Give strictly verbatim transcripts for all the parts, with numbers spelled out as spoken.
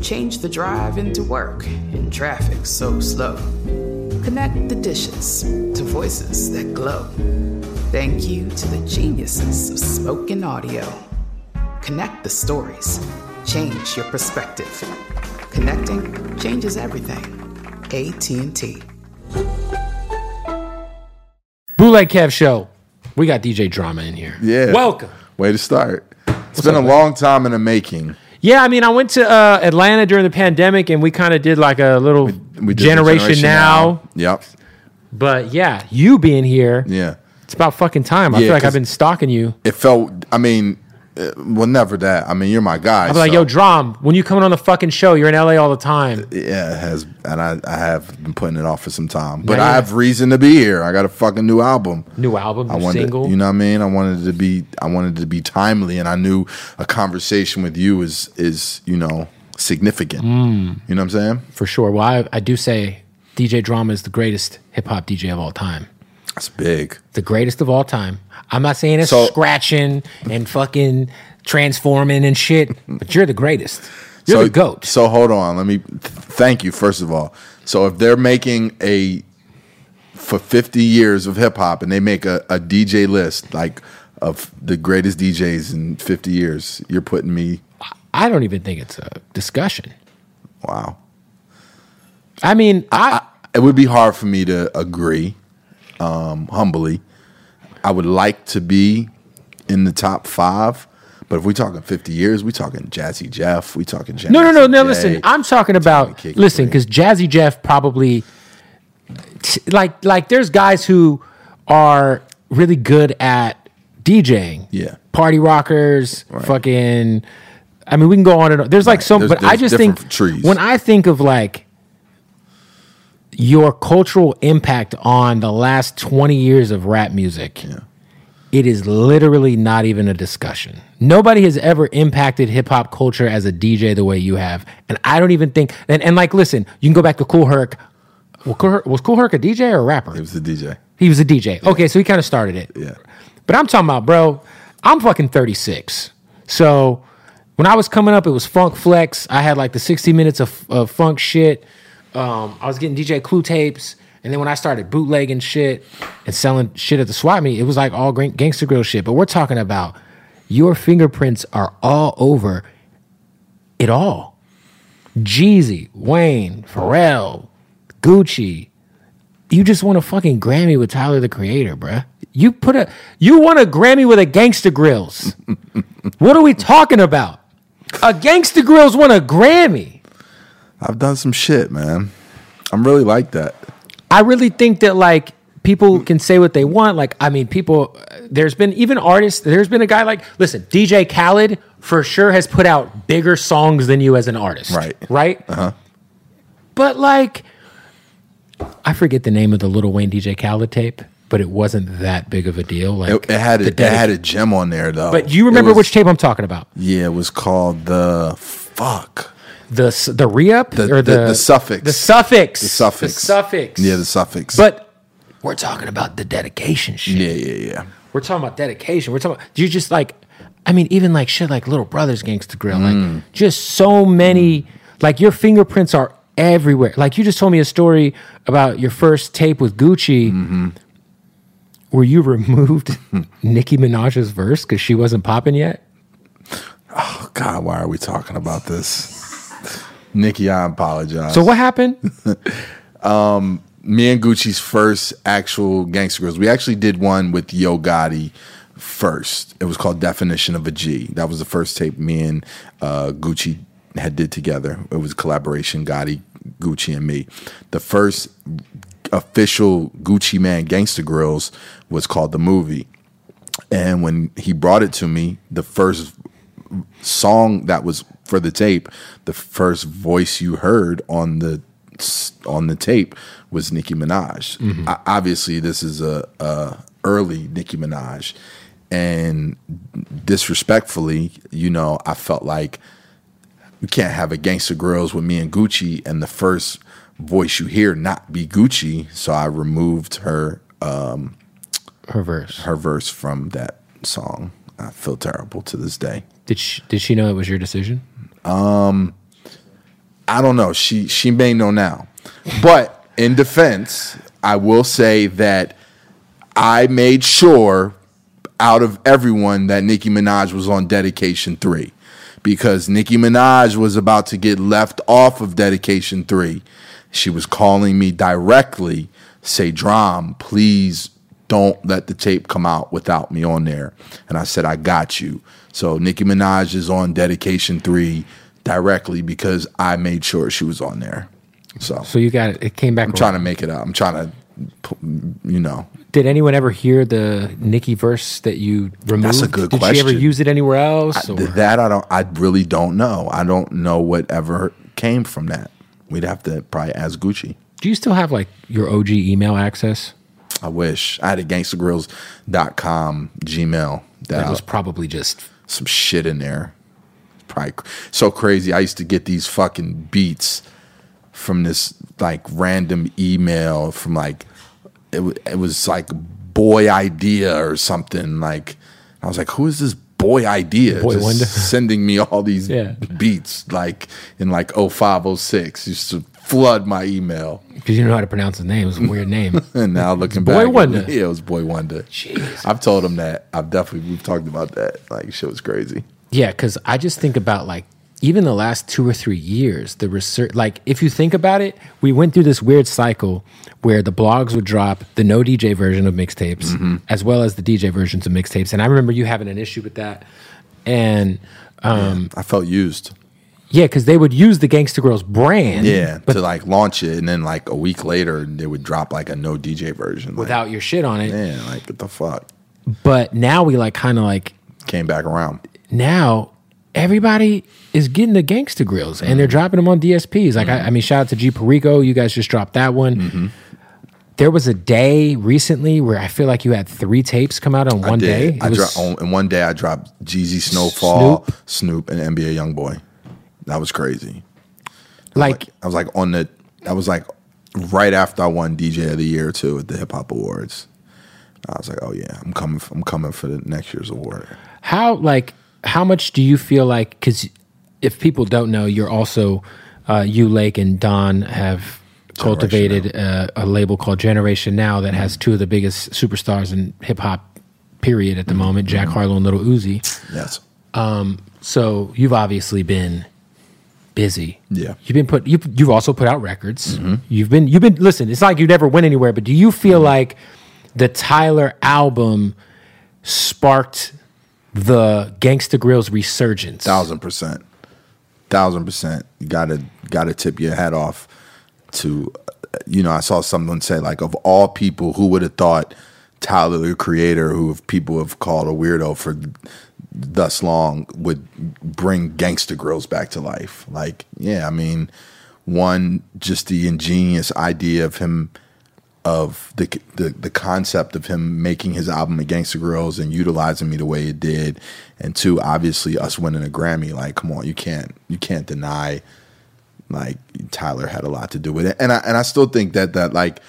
Change the drive into work in traffic so slow. Connect the dishes to voices that glow. Thank you to the geniuses of spoken audio. Connect the stories. Change your perspective. Connecting changes everything. A T and T. Bootleg Kev Show. We got D J Drama in here. Yeah. Welcome. Way to start. It's What's been up, a man? long time in the making. Yeah, I mean, I went to uh, Atlanta during the pandemic, and we kind of did like a little we, we generation, generation now. now. Yep. But yeah, you being here, yeah, it's about fucking time. I yeah, feel like I've been stalking you. It felt, I mean, it, well, never that. I mean, you're my guy. I'm so. like, yo, Drom, when you coming on the fucking show? You're in L A all the time. Yeah, it has, and I, I have been putting it off for some time. But yeah. I have reason to be here. I got a fucking new album. New album, new I wanted, single. You know what I mean? I wanted to be, I wanted to be timely, and I knew a conversation with you is, is you know, significant. Mm. You know what I'm saying? For sure. Well, I, I do say D J Drama is the greatest hip hop D J of all time. That's big. The greatest of all time. I'm not saying it's so, scratching and fucking transforming and shit, but you're the greatest. You're so, the GOAT. So hold on. Let me th- thank you, first of all. So if they're making a, for fifty years of hip hop, and they make a, a D J list like of the greatest D Js in fifty years, you're putting me. I don't even think it's a discussion. Wow. I mean, I, I it would be hard for me to agree. Um, humbly, I would like to be in the top five, but if we're talking fifty years, we're talking Jazzy Jeff, we're talking Jazzy No, no, no, no, Jay, listen, I'm talking about, listen, because Jazzy Jeff probably, t- like, like there's guys who are really good at DJing, yeah, party rockers, right. fucking, I mean, we can go on and on. There's like right. some, there's, but there's I just think, trees. when I think of like, your cultural impact on the last twenty years of rap music, yeah. it is literally not even a discussion. Nobody has ever impacted hip-hop culture as a D J the way you have. And I don't even think... And, and like, listen, you can go back to Cool Herc. Well, Cool Herc. Was Cool Herc a D J or a rapper? He was a D J. He was a D J. Yeah. Okay, so he kind of started it. Yeah. But I'm talking about, bro, I'm fucking thirty-six. So when I was coming up, it was Funk Flex. I had like the sixty minutes of, of funk shit. Um, I was getting D J Clue tapes, and then when I started bootlegging shit and selling shit at the swap meet, it was like all gang- Gangsta Grillz shit. But we're talking about your fingerprints are all over it all. Jeezy, Wayne, Pharrell, Gucci. You just won a fucking Grammy with Tyler the Creator, bruh. You put a you won a Grammy with a Gangsta Grillz. What are we talking about? A Gangsta Grillz won a Grammy. I've done some shit, man. I'm really like that. I really think that, like, people can say what they want. Like, I mean, people, there's been even artists, there's been a guy like, listen, D J Khaled for sure has put out bigger songs than you as an artist. Right. Right? Uh-huh. But, like, I forget the name of the Lil Wayne D J Khaled tape, but it wasn't that big of a deal. Like, it, it, had, a, it had a gem on there, though. But you remember was, which tape I'm talking about? Yeah, it was called The Fuck. the the re-up the, or the, the, the suffix. The suffix. The suffix. The suffix. Yeah, the suffix. But we're talking about the dedication shit. Yeah, yeah, yeah. We're talking about dedication. We're talking about, you just like, I mean, even like shit like Little Brothers Gangsta Grillz. Mm. Like just so many, mm. like your fingerprints are everywhere. Like you just told me a story about your first tape with Gucci. Mm-hmm. Were you removed Nicki Minaj's verse because she wasn't popping yet? Oh, God, why are we talking about this? Nicki, I apologize. So what happened? um, me and Gucci's first actual Gangsta Grillz. We actually did one with Yo Gotti first. It was called Dedication three. That was the first tape me and uh, Gucci had did together. It was a collaboration, Gotti, Gucci, and me. The first official Gucci Mane Gangsta Grillz was called The Movie. And when he brought it to me, the first song that was for the tape, the first voice you heard on the on the tape was Nicki Minaj. Mm-hmm. I, obviously, this is a, a early Nicki Minaj. And disrespectfully, you know, I felt like we can't have a Gangsta Grillz with me and Gucci and the first voice you hear not be Gucci, so I removed her um her verse her verse from that song. I feel terrible to this day. Did she did she know it was your decision? Um I don't know. She she may know now. But in defense, I will say that I made sure out of everyone that Nicki Minaj was on Dedication three, because Nicki Minaj was about to get left off of Dedication three. She was calling me directly, say, Drum, please don't let the tape come out without me on there. And I said, I got you. So Nicki Minaj is on Dedication three directly because I made sure she was on there. So so you got it. It came back. I'm around. Trying to make it up. I'm trying to, you know. Did anyone ever hear the Nicki verse that you removed? That's a good Did question. Did she ever use it anywhere else? I, that I don't. I really don't know. I don't know what ever came from that. We'd have to probably ask Gucci. Do you still have like your O G email access? I wish. I had a gangsta grillz dot com Gmail. That, that was probably just some shit in there. Probably so crazy. I used to get these fucking beats from this like random email from like it, w- it was like Boi-1da or something. Like I was like, who is this? Boi-1da just sending me all these yeah. beats like in like oh five, oh six used to flood my email because you know how to pronounce his name. It was a weird name. And now looking back, Boi-1da. Yeah, it was Boi-1da. Jeez. I've told him that. I've definitely we've talked about that. Like shit was crazy. Yeah, because I just think about like even the last two or three years, the research. Like if you think about it, we went through this weird cycle where the blogs would drop the no D J version of mixtapes mm-hmm. as well as the D J versions of mixtapes. And I remember you having an issue with that. And um, yeah, I felt used. Yeah, because they would use the Gangsta Grillz brand. Yeah, but to like launch it. And then like a week later, they would drop like a no D J version. Without like, your shit on it. Yeah, like what the fuck. But now we like kind of like. Came back around. Now everybody is getting the Gangsta Grillz mm-hmm. and they're dropping them on D S Ps. Like, mm-hmm. I, I mean, shout out to G Perico. You guys just dropped that one. Mm-hmm. There was a day recently where I feel like you had three tapes come out on one I did. day. It I was, dro- on, in one day, I dropped Jeezy, Snowfall, Snoop, Snoop and N B A Youngboy. That was crazy. Like I was like, I was like on the. I was like right after I won D J of the Year too at the Hip Hop Awards. I was like, oh yeah, I'm coming. For, I'm coming for the next year's award. How like. How much do you feel like, because if people don't know, you're also, uh, you, Lake, and Don have cultivated uh, a label called Generation Now that mm-hmm. has two of the biggest superstars in hip-hop period at the mm-hmm. moment, Jack Harlow and Lil Uzi. Yes. Um, so you've obviously been busy. Yeah. You've been put. You've, you've also put out records. Mm-hmm. You've been, You've been. Listen, it's like you never went anywhere, but do you feel mm-hmm. like the Tyler album sparked the Gangsta Grillz resurgence? Thousand percent, thousand percent. You gotta gotta tip your hat off to, you know. I saw someone say like, of all people, who would have thought Tyler the Creator, who people have called a weirdo for thus long, would bring Gangsta Grillz back to life? Like, yeah, I mean, one just the ingenious idea of him. Of the, the the concept of him making his album at Gangsta Grillz and utilizing me the way it did, and two, obviously us winning a Grammy. Like, come on, you can't you can't deny like Tyler had a lot to do with it. And I and I still think that that like,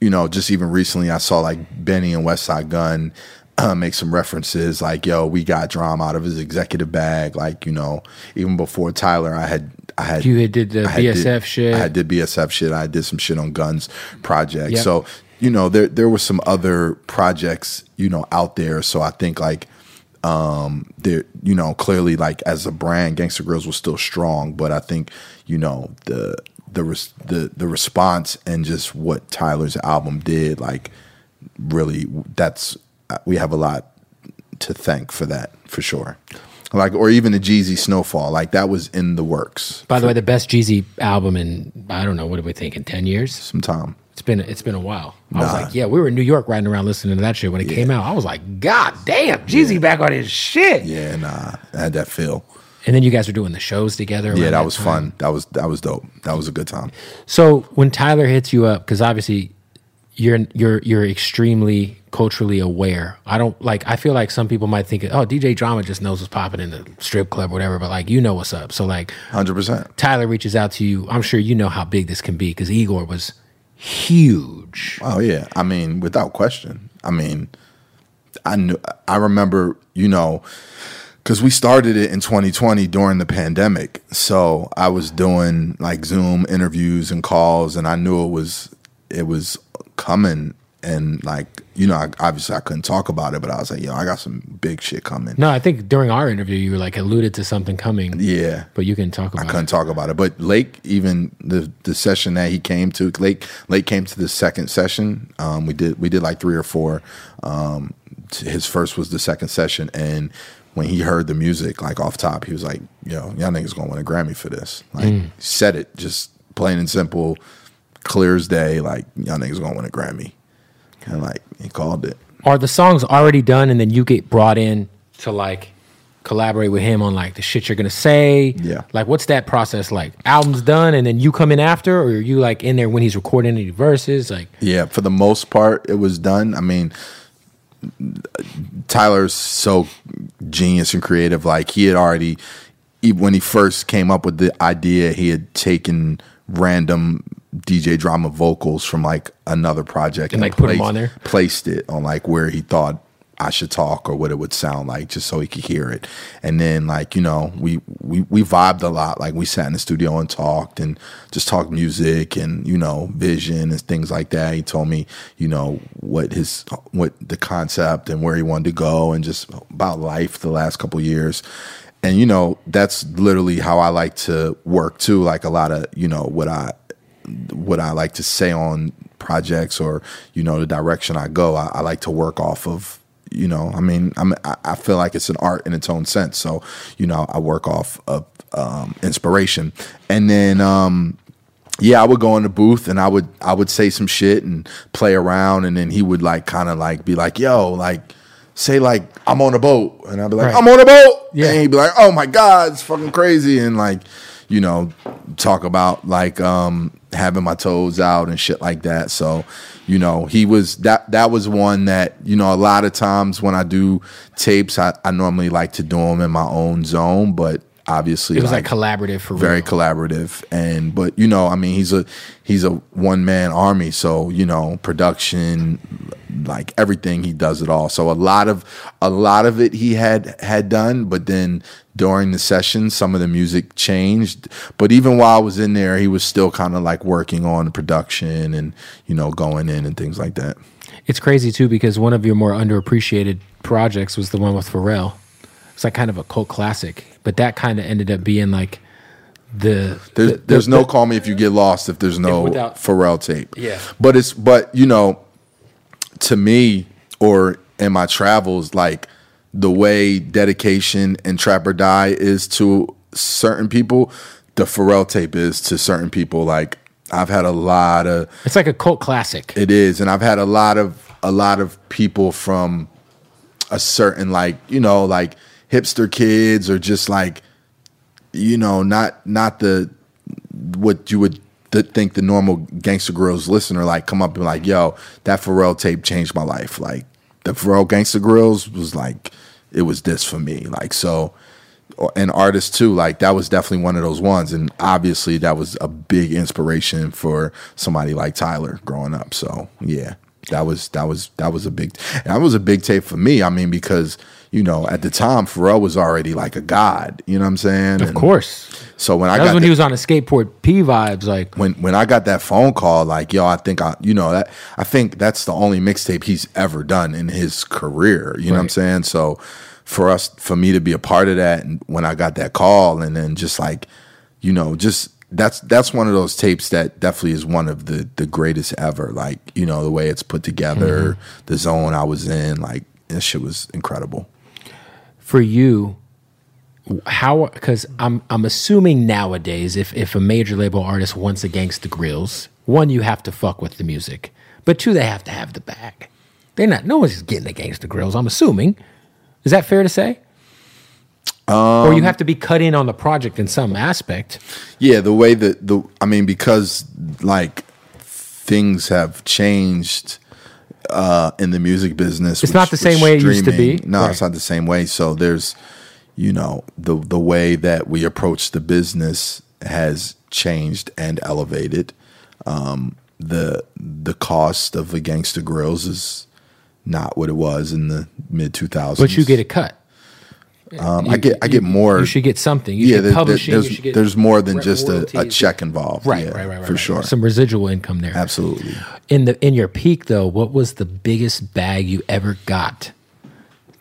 you know, just even recently I saw like Benny and Westside Gun uh, make some references like, yo, we got Drama out of his executive bag. Like, you know, even before Tyler, I had I had you did the B S F shit. I did B S F shit. I did some shit on Guns project. Yep. So, you know, there there were some other projects, you know, out there. So I think like um there, you know, clearly like as a brand, Gangsta Grillz was still strong, but I think, you know, the the res- the the response and just what Tyler's album did, like really, that's we have a lot to thank for that for sure. Like, or even the Jeezy Snowfall, like that was in the works. By the for, way, the best Jeezy album in, I don't know, what do we think, in ten years? Some time. It's been it's been a while. I nah. was like, yeah, we were in New York riding around listening to that shit when it yeah. came out. I was like, God damn, Jeezy yeah. back on his shit. Yeah, nah, I had that feel. And then you guys were doing the shows together. Yeah, that, that was time. fun. That was that was dope. That was a good time. So when Tyler hits you up, because obviously you're you're you're extremely culturally aware. I don't like. I feel like some people might think, oh, D J Drama just knows what's popping in the strip club or whatever. But like, you know what's up. So like, one hundred percent. Tyler reaches out to you. I'm sure you know how big this can be because Igor was huge. Oh yeah, I mean, without question. I mean, I knew. I remember, you know, because we started it in twenty twenty during the pandemic. So I was doing like Zoom interviews and calls, and I knew it was it was coming. And like, you know, I, obviously I couldn't talk about it, but I was like, yo, I got some big shit coming. No, I think during our interview you were like alluded to something coming. Yeah, but you couldn't talk about it. I couldn't it. talk about it. But Lake, even the the session that he came to, Lake Lake came to the second session. Um, we did we did like three or four. Um, his first was the second session, and when he heard the music, like off top, he was like, yo, y'all niggas gonna win a Grammy for this. Like, mm. said it just plain and simple, clear as day. Like, y'all niggas gonna win a Grammy. And like, he called it. Are the songs already done and then you get brought in to like collaborate with him on like the shit you're gonna say? Yeah. Like, what's that process like? Album's done and then you come in after, or are you like in there when he's recording any verses? Like, yeah, for the most part it was done. I mean, Tyler's so genius and creative. Like, he had already, when he first came up with the idea, he had taken random D J Drama vocals from like another project and, and like placed, put them on there, placed it on like where he thought I should talk or what it would sound like, just so he could hear it. And then like, you know, we we we vibed a lot. Like, we sat in the studio and talked and just talked music and, you know, vision and things like that. He told me, you know, what his what the concept and where he wanted to go and just about life the last couple of years. And, you know, that's literally how I like to work too. Like, a lot of, you know, what I what I like to say on projects, or, you know, the direction I go, I, I like to work off of, you know, I mean, I'm, I feel like it's an art in its own sense. So, you know, I work off of um, inspiration. And then, um, yeah, I would go in the booth and I would, I would say some shit and play around. And then he would like, kind of like be like, yo, like, say like, I'm on a boat. And I'd be like, right. I'm on a boat. Yeah. And he'd be like, oh my God, it's fucking crazy. And like, you know, talk about like, um, having my toes out and shit like that. So, you know, he was that that was one that, you know, a lot of times when I do tapes, I, I normally like to do them in my own zone, but obviously it was like, like collaborative for very real. collaborative. And but, you know, I mean, he's a he's a one man army, so, you know, production, like everything, he does it all. So a lot of a lot of it he had had done, but then during the session some of the music changed. But even while I was in there, he was still kind of like working on production and, you know, going in and things like that. It's crazy too, because one of your more underappreciated projects was the one with Pharrell. It's like kind of a cult classic, but that kind of ended up being like the there's, the, there's the, no the, Call Me If You Get Lost if there's no without, Pharrell tape. Yeah, but it's but you know, to me, or in my travels, like the way Dedication and Trap or Die is to certain people, the Pharrell tape is to certain people. Like, I've had a lot of it's like a cult classic. It is, and I've had a lot of a lot of people from a certain, like, you know, like hipster kids, or just like, you know, not not the what you would th- think the normal Gangsta Grillz listener, like come up and like, yo, that Pharrell tape changed my life. Like, the Pharrell Gangsta Grillz was like, it was this for me. Like, so an artist too. Like, that was definitely one of those ones, and obviously that was a big inspiration for somebody like Tyler growing up. So yeah, that was that was that was a big that was a big tape for me. I mean, because, you know, at the time, Pharrell was already like a god. You know what I'm saying? Of and course. So when that I got was when the, he was on the skateboard P vibes, like when when I got that phone call, like, yo, I think I, you know, that I think that's the only mixtape he's ever done in his career. You right. know what I'm saying? So for us, for me to be a part of that, and when I got that call, and then just like, you know, just that's that's one of those tapes that definitely is one of the the greatest ever. Like, you know, the way it's put together, mm-hmm. the zone I was in, like, this shit was incredible. For you, how? Because I'm I'm assuming nowadays, if if a major label artist wants a Gangsta Grillz, one, you have to fuck with the music, but two, they have to have the bag. They're not. No one's getting a Gangsta Grillz, I'm assuming. Is that fair to say? Um, or you have to be cut in on the project in some aspect. Yeah, the way that the I mean, because like things have changed. Uh, in the music business, it's which, not the same way it used to be. No, right. It's not the same way. So there's, you know, the the way that we approach the business has changed and elevated. Um, the the cost of a Gangsta Grillz is not what it was in the mid two thousands. But you get a cut. Um, you, I get I get more. You should get something. You yeah, should there, publishing. There's, you should get there's more than just a, a check involved. Right, yeah, right, right, right. For right. sure, some residual income there. Absolutely. In the in your peak though, what was the biggest bag you ever got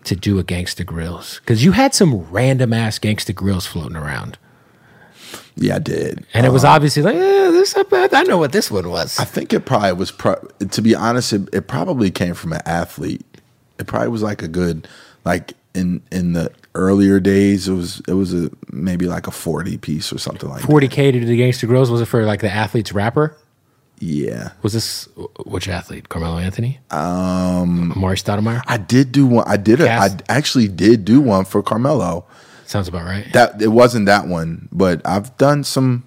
to do a Gangsta Grillz? Because you had some random ass Gangsta Grillz floating around. Yeah, I did, and um, it was obviously like, eh, this not bad. I know what this one was. I think it probably was. Pro- to be honest, it, it probably came from an athlete. It probably was like a good like. In in the earlier days, it was it was a maybe like a forty piece or something like forty k to the Gangsta Grillz. Was it for like the athlete's rapper? Yeah. Was this which athlete? Carmelo Anthony? Um, Amari Stoudemire? I did do one. I did a, I actually did do one for Carmelo. Sounds about right. That it wasn't that one, but I've done some.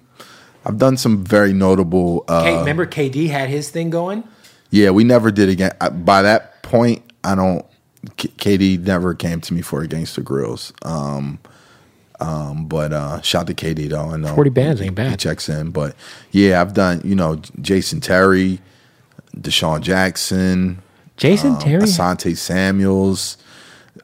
I've done some very notable. Uh, hey, remember K D had his thing going? Yeah, we never did again. By that point, I don't. K D never came to me for a Gangsta Grillz. Um, um, but uh, shout to K D though. I know forty bands ain't bad. He checks in, but yeah, I've done, you know, Jason Terry, Deshaun Jackson, Jason um, Terry, Asante Samuels,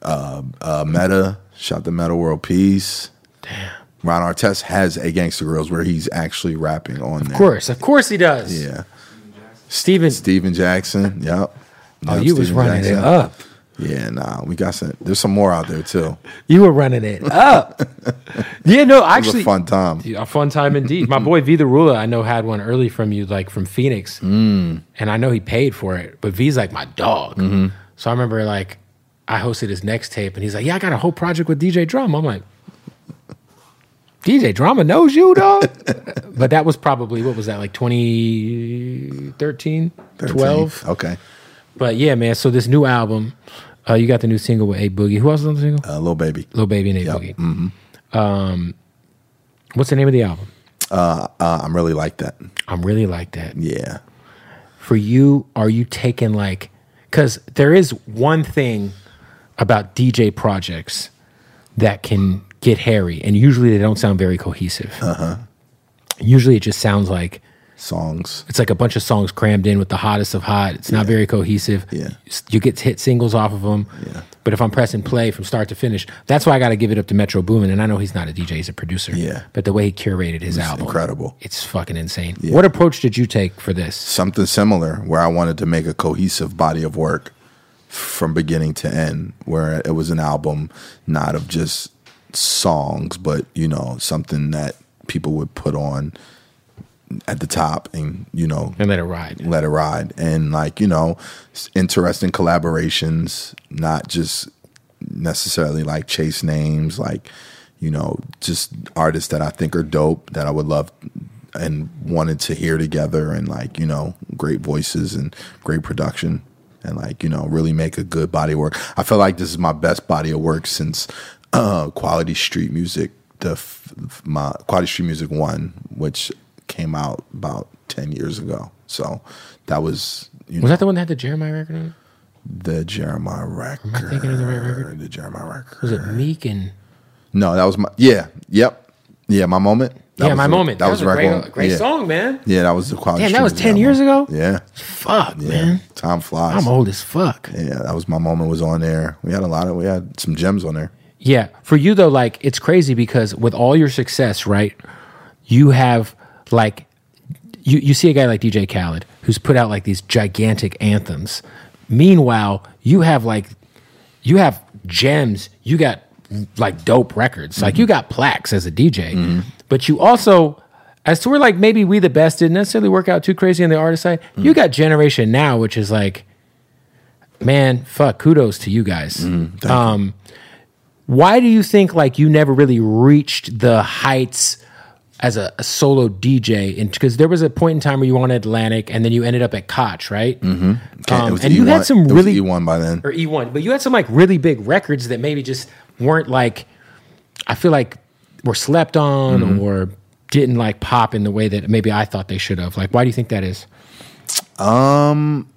uh, uh, Meta, shout to Meta World Peace. Damn. Ron Artest has a Gangsta Grillz where he's actually rapping on. Of there. course, of course he does. Yeah, Steven Steven Jackson. Yep. Oh, yep, you Steven was running Jackson. It up. Yeah, nah, we got some. There's some more out there too. You were running it up. Yeah, no, actually, it was a fun time. A fun time indeed. My boy V the Ruler, I know, had one early from you, like from Phoenix, mm. and I know he paid for it. But V's like my dog, mm-hmm. so I remember like I hosted his next tape, and he's like, "Yeah, I got a whole project with D J Drama." I'm like, "D J Drama knows you, dog." But that was probably what was that like twenty thirteen, twelve? Okay. But yeah, man, so this new album, uh, you got the new single with A Boogie. Who else is on the single? Uh, Lil Baby. Lil Baby and A yep. Boogie. Mm-hmm. Um, what's the name of the album? Uh, uh, I'm Really Like That. I'm Really Like That. Yeah. For you, are you taking like, because there is one thing about D J projects that can get hairy, and usually they don't sound very cohesive. Uh-huh. Usually it just sounds like, songs. It's like a bunch of songs crammed in with the hottest of hot. It's yeah. not very cohesive. Yeah. You get hit singles off of them. Yeah. But if I'm pressing play from start to finish, that's why I got to give it up to Metro Boomin. And I know he's not a D J, he's a producer. Yeah. But the way he curated his it's album. Incredible. It's fucking insane. Yeah. What approach did you take for this? Something similar where I wanted to make a cohesive body of work from beginning to end, where it was an album not of just songs, but, you know, something that people would put on at the top and, you know, and let it ride, let it ride. And like, you know, interesting collaborations, not just necessarily like chase names, like, you know, just artists that I think are dope that I would love and wanted to hear together. And like, you know, great voices and great production and like, you know, really make a good body of work. I feel like this is my best body of work since uh, Quality Street Music, the my Quality Street Music one, which came out about ten years ago. So that was you was know, that the one that had the Jeremiah record on it? The Jeremiah record. Am I thinking of the right record? The Jeremiah record. Was it Meek and No, that was my, yeah, yep. Yeah, My Moment. That yeah, My Moment. That, that was, was a great, one. great yeah. song, man. Yeah, that was the quality. Damn, that was ten years ago? Yeah. Fuck, yeah. man. Time flies. I'm old as fuck. Yeah, that was My Moment was on there. We had a lot of, we had some gems on there. Yeah. For you, though, like, it's crazy because with all your success, right, you have, like, you, you see a guy like D J Khaled who's put out, like, these gigantic anthems. Meanwhile, you have, like, you have gems. You got, like, dope records. Mm-hmm. Like, you got plaques as a D J. Mm-hmm. But you also, as to where like maybe We the Best didn't necessarily work out too crazy on the artist side, mm. you got Generation Now, which is like, man, fuck, kudos to you guys. Mm, um, you. Why do you think like you never really reached the heights as a, a solo D J? Because there was a point in time where you were on Atlantic and then you ended up at Koch, right? Mm-hmm. Okay, um, and E one, you had some really... E one by then. Or E one. But you had some like really big records that maybe just weren't like, I feel like, were slept on mm-hmm. or didn't like pop in the way that maybe I thought they should have. Like, why do you think that is? Um,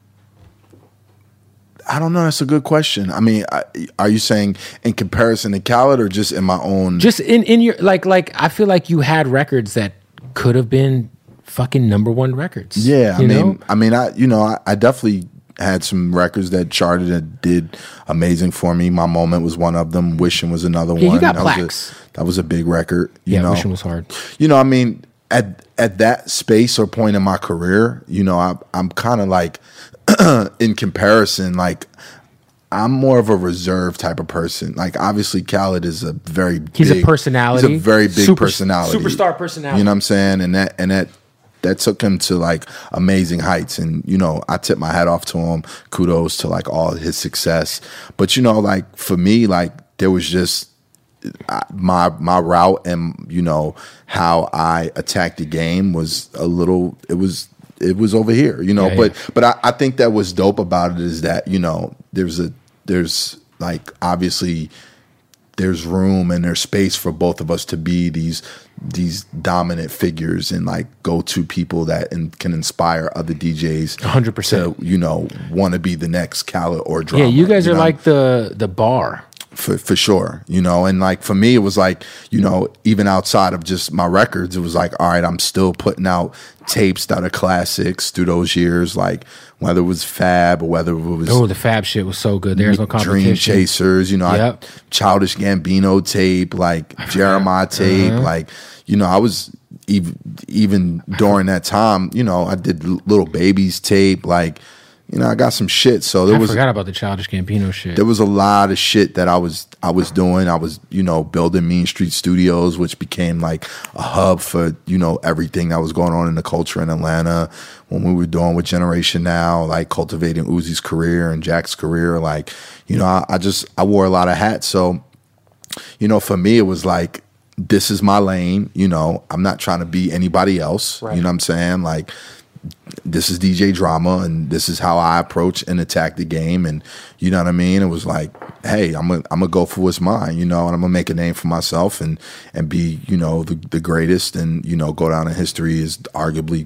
I don't know. That's a good question. I mean, I, are you saying in comparison to Khaled or just in my own? Just in, in your, like, like, I feel like you had records that could have been fucking number one records. Yeah. I mean, know? I mean, I, you know, I, I definitely had some records that charted and did amazing for me. My Moment was one of them. Wishing was another yeah, one. You got that plaques. Was a, that was a big record. You yeah, know? Wishing was hard. You know, I mean, at at that space or point in my career, you know, I, I'm kind of like, in comparison, like, I'm more of a reserved type of person. Like, obviously, Khaled is a very he's big... He's a personality. He's a very big super, personality. Superstar personality. You know what I'm saying? And that And that... that took him to like amazing heights, and you know, I tip my hat off to him. Kudos to like all his success, but you know, like for me, like there was just my my route, and you know how I attacked the game was a little. It was it was over here, you know. Yeah, but yeah. but I, I think that what's dope about it is that you know there's a there's like obviously there's room and there's space for both of us to be these these dominant figures and like go-to people that in, can inspire other D Js one hundred percent to, you know, want to be the next Khaled or Drama. Yeah, you guys you are know? like the the bar. For for sure, you know, and like for me, it was like, you know, even outside of just my records, it was like, all right, I'm still putting out tapes that are classics through those years, like whether it was Fab or whether it was... Oh, the Fab shit was so good. There's no competition. Dream Chasers, you know, yep. I, Childish Gambino tape, like Jeremiah tape, uh-huh. like, you know, I was even, even during that time, you know, I did Little Babies tape, like... You know, I got some shit. So there I was. I forgot about the Childish Gambino shit. There was a lot of shit that I was I was doing. I was, you know, building Mean Street Studios, which became like a hub for, you know, everything that was going on in the culture in Atlanta. When we were doing with Generation Now, like cultivating Uzi's career and Jack's career, like, you know, I, I just I wore a lot of hats. So, you know, for me, it was like, this is my lane. You know, I'm not trying to be anybody else. Right. You know what I'm saying? Like, this is D J Drama, and this is how I approach and attack the game. And you know what I mean? It was like, hey, I'm gonna I'm gonna go for what's mine, you know, and I'm gonna make a name for myself and and be, you know, the, the greatest, and you know, go down in history as arguably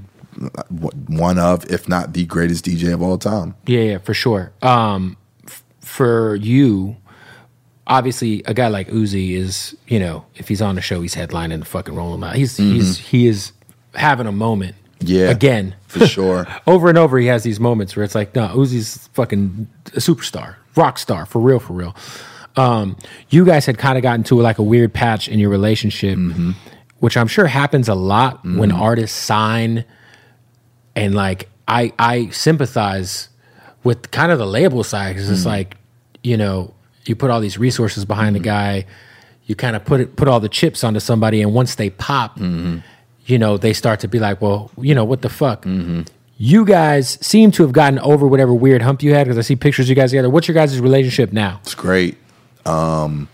one of, if not the greatest D J of all time. Yeah, yeah, for sure. Um, f- for you, obviously, a guy like Uzi is, you know, if he's on the show, he's headlining the fucking Rolling Loud. He's mm-hmm. he's he is having a moment. Yeah. Again. For sure. Over and over, he has these moments where it's like, no, Uzi's fucking a superstar, rock star, for real, for real. Um, you guys had kind of gotten to like a weird patch in your relationship, mm-hmm. which I'm sure happens a lot mm-hmm. when artists sign. And like, I, I sympathize with kind of the label side because mm-hmm. it's like, you know, you put all these resources behind mm-hmm. the guy, you kind of put it, put all the chips onto somebody, and once they pop, mm-hmm. you know, they start to be like, well, you know, what the fuck? Mm-hmm. You guys seem to have gotten over whatever weird hump you had, because I see pictures of you guys together. What's your guys' relationship now? It's great. Um,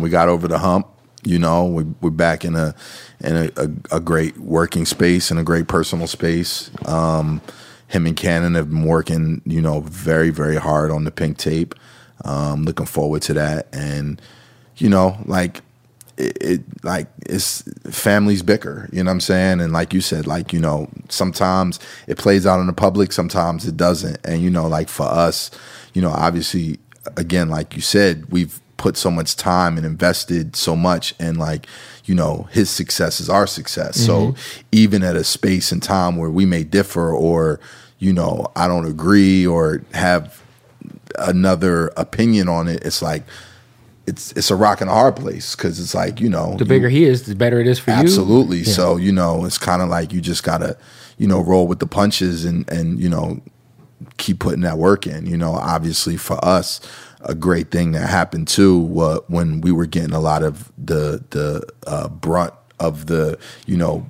we got over the hump. You know, we, we're back in a in a, a, a great working space and a great personal space. Um, him and Cannon have been working, you know, very, very hard on the pink tape. Um, looking forward to that. And, you know, like... It, it like it's families bicker, you know what I'm saying? And like you said, like, you know, sometimes it plays out in the public, sometimes it doesn't. And, you know, like for us, you know, obviously, again, like you said, we've put so much time and invested so much, and like, you know, his success is our success. Mm-hmm. So even at a space and time where we may differ, or, you know, I don't agree or have another opinion on it, it's like, it's it's a rock and a hard place, because it's like, you know, the bigger you, he is, the better it is for absolutely. you. Absolutely. Yeah. So, you know, it's kind of like you just got to, you know, roll with the punches and, and, you know, keep putting that work in. You know, obviously for us, a great thing that happened too, uh, when we were getting a lot of the the uh, brunt of the, you know,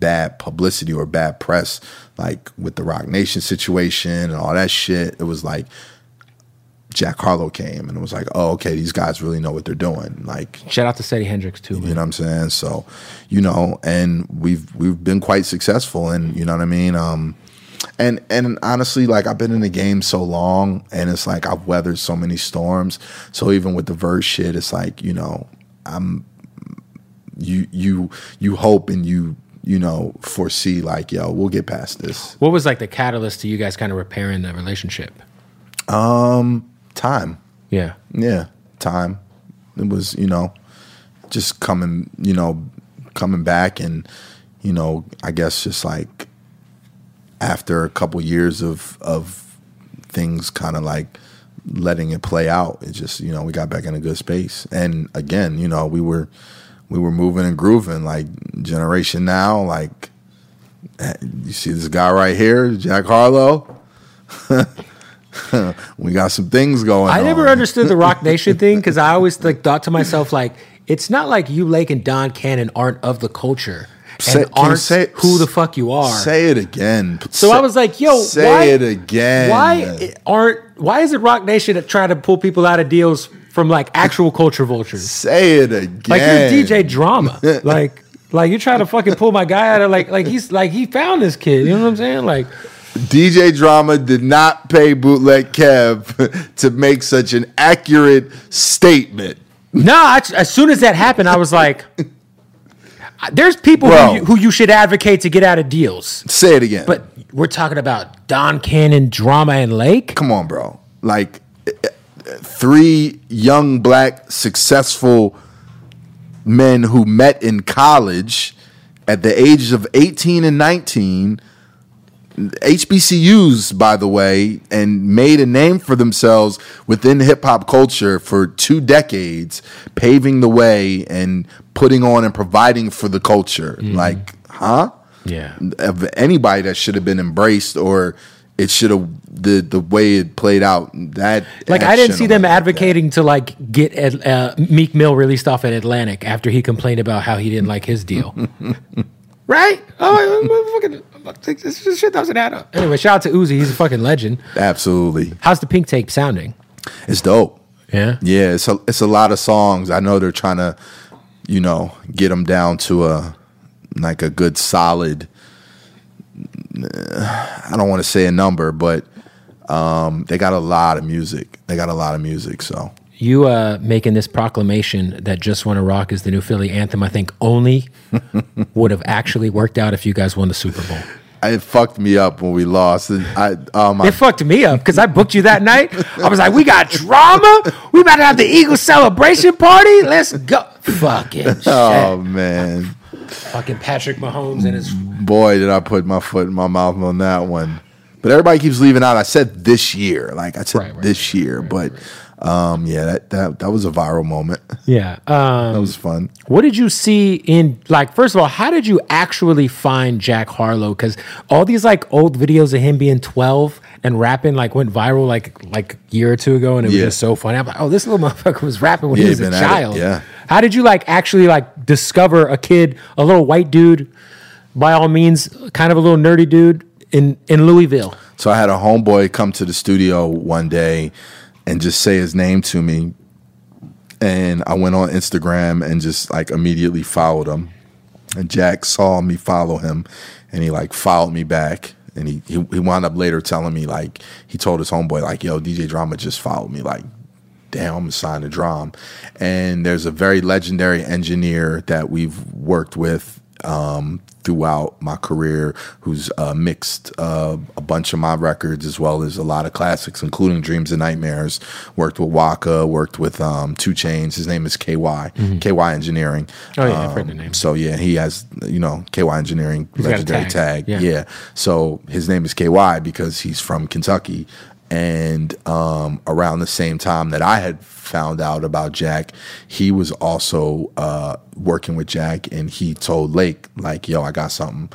bad publicity or bad press, like with the Roc Nation situation and all that shit, it was like Jack Harlow came and it was like, oh, okay, these guys really know what they're doing. Like, shout out to Sadie Hendrix too, man. You know what I'm saying? So, you know, and we've we've been quite successful, and you know what I mean? Um, and and honestly, like, I've been in the game so long, and it's like I've weathered so many storms. So even with the verse shit, it's like, you know, I'm you you you hope and you you know foresee like, yo, we'll get past this. What was like the catalyst to you guys kind of repairing that relationship? Um. Time. Yeah. Yeah. Time. It was, you know, just coming, you know, coming back and, you know, I guess just like after a couple years of of things kind of like letting it play out, it just, you know, we got back in a good space. And again, you know, we were we were moving and grooving, like Generation Now, like you see this guy right here, Jack Harlow. We got some things going I on. I never understood the Roc Nation thing, because I always like thought to myself, like, it's not like you, Lake, and Don Cannon aren't of the culture and say, aren't say, who the fuck you are. Say it again. So say, I was like, yo, say why, it again. Why aren't? Why is it Roc Nation that try to pull people out of deals from like actual culture vultures? Say it again. Like you're D J Drama. like like you trying to fucking pull my guy out of like like he's like he found this kid. You know what I'm saying? Like. D J Drama did not pay Bootleg Kev to make such an accurate statement. No, I, as soon as that happened, I was like, there's people who you, who you should advocate to get out of deals. Say it again. But we're talking about Don Cannon, Drama, and Lake? Come on, bro. Like, three young, black, successful men who met in college at the ages of eighteen and nineteen... H B C Us, by the way, and made a name for themselves within hip-hop culture for two decades, paving the way and putting on and providing for the culture. Mm-hmm. Like, huh? Yeah. Of anybody that should have been embraced, or it should have, the, the way it played out, that... Like, I didn't see them advocating that. to, like, get uh, Meek Mill released off at Atlantic after he complained about how he didn't like his deal. Right? Oh, fucking... This shit doesn't add up. Anyway, shout out to Uzi. He's a fucking legend. Absolutely. How's the Pink Tape sounding? It's dope. Yeah? Yeah, it's a, it's a lot of songs. I know they're trying to, you know, get them down to a, like a good solid, I don't want to say a number, but um, they got a lot of music. They got a lot of music, so. You uh, making this proclamation that Just Wanna Rock is the new Philly anthem, I think only would have actually worked out if you guys won the Super Bowl. It fucked me up when we lost. I, oh my. It fucked me up because I booked you that night. I was like, we got drama. We about to have the Eagles celebration party. Let's go. Fucking shit. Oh, man. Fucking Patrick Mahomes and his... Boy, did I put my foot in my mouth on that one. But everybody keeps leaving out. I said this year. Like, I said right, right, this year, right, but... Right. Um, yeah, that, that that was a viral moment. Yeah. Um, that was fun. What did you see in, like, first of all, how did you actually find Jack Harlow? Because all these, like, old videos of him being twelve and rapping, like, went viral, like, like a year or two ago, and it yeah. was just so funny. I'm like, oh, this little motherfucker was rapping when yeah, he was a child. Yeah. How did you, like, actually, like, discover a kid, a little white dude, by all means, kind of a little nerdy dude in, in Louisville? So I had a homeboy come to the studio one day and just say his name to me. And I went on Instagram and just like immediately followed him. And Jack saw me follow him and he like followed me back. And he, he, he wound up later telling me, like, he told his homeboy, like, yo, D J Drama just followed me. Like, damn, I'm gonna sign to Drama. And there's a very legendary engineer that we've worked with um, throughout my career, who's uh, mixed uh, a bunch of my records as well as a lot of classics, including Dreams and Nightmares. Worked with Waka, worked with um, Two Chainz. His name is K Y, mm-hmm. K Y Engineering. Oh, yeah, I've heard the name. Um, so, yeah, he has, you know, K Y Engineering, he's legendary got a tag. tag. Yeah. yeah. So his name is K Y because he's from Kentucky. And um, around the same time that I had found out about Jack, he was also uh, working with Jack, and he told Lake, like, yo, I got something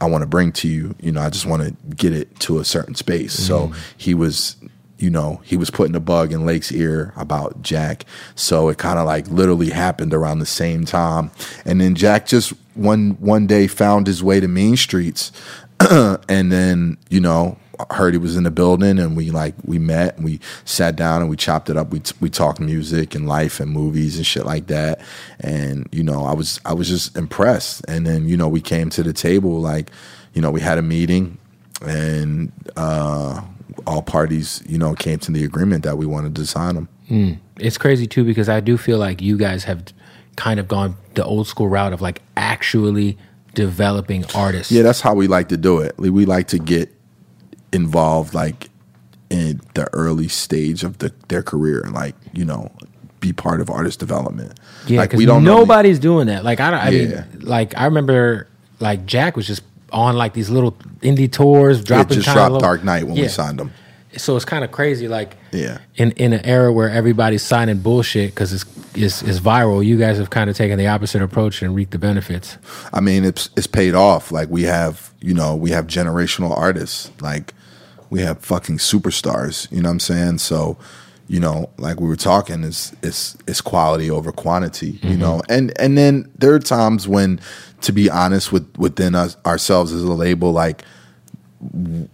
I want to bring to you. You know, I just want to get it to a certain space. Mm-hmm. So he was, you know, he was putting a bug in Lake's ear about Jack. So it kind of like literally happened around the same time. And then Jack just one, one day found his way to Mean Streets. And then, you know, heard he was in the building, and we like we met and we sat down and we chopped it up. We t- we talked music and life and movies and shit like that. And you know, I was I was just impressed. And then you know, we came to the table, like, you know, we had a meeting, and uh, all parties, you know, came to the agreement that we wanted to sign him. Mm. It's crazy too, because I do feel like you guys have kind of gone the old school route of like actually developing artists. Yeah, that's how we like to do it. We like to get involved like in the early stage of the, their career, and like, you know, be part of artist development. Yeah, like we don't nobody's normally doing that. Like I don't. I yeah. mean, like I remember, like Jack was just on like these little indie tours, dropping. It just dropped little, Dark Knight when yeah. we signed him. So it's kind of crazy, like yeah. in, in an era where everybody's signing bullshit because it's, it's it's viral. You guys have kind of taken the opposite approach and reaped the benefits. I mean, it's it's paid off. Like we have, you know, we have generational artists. Like. We have fucking superstars, you know what I'm saying? So, you know, like we were talking, it's it's, it's quality over quantity, mm-hmm. you know? And and then there are times when, to be honest, with within us ourselves as a label, like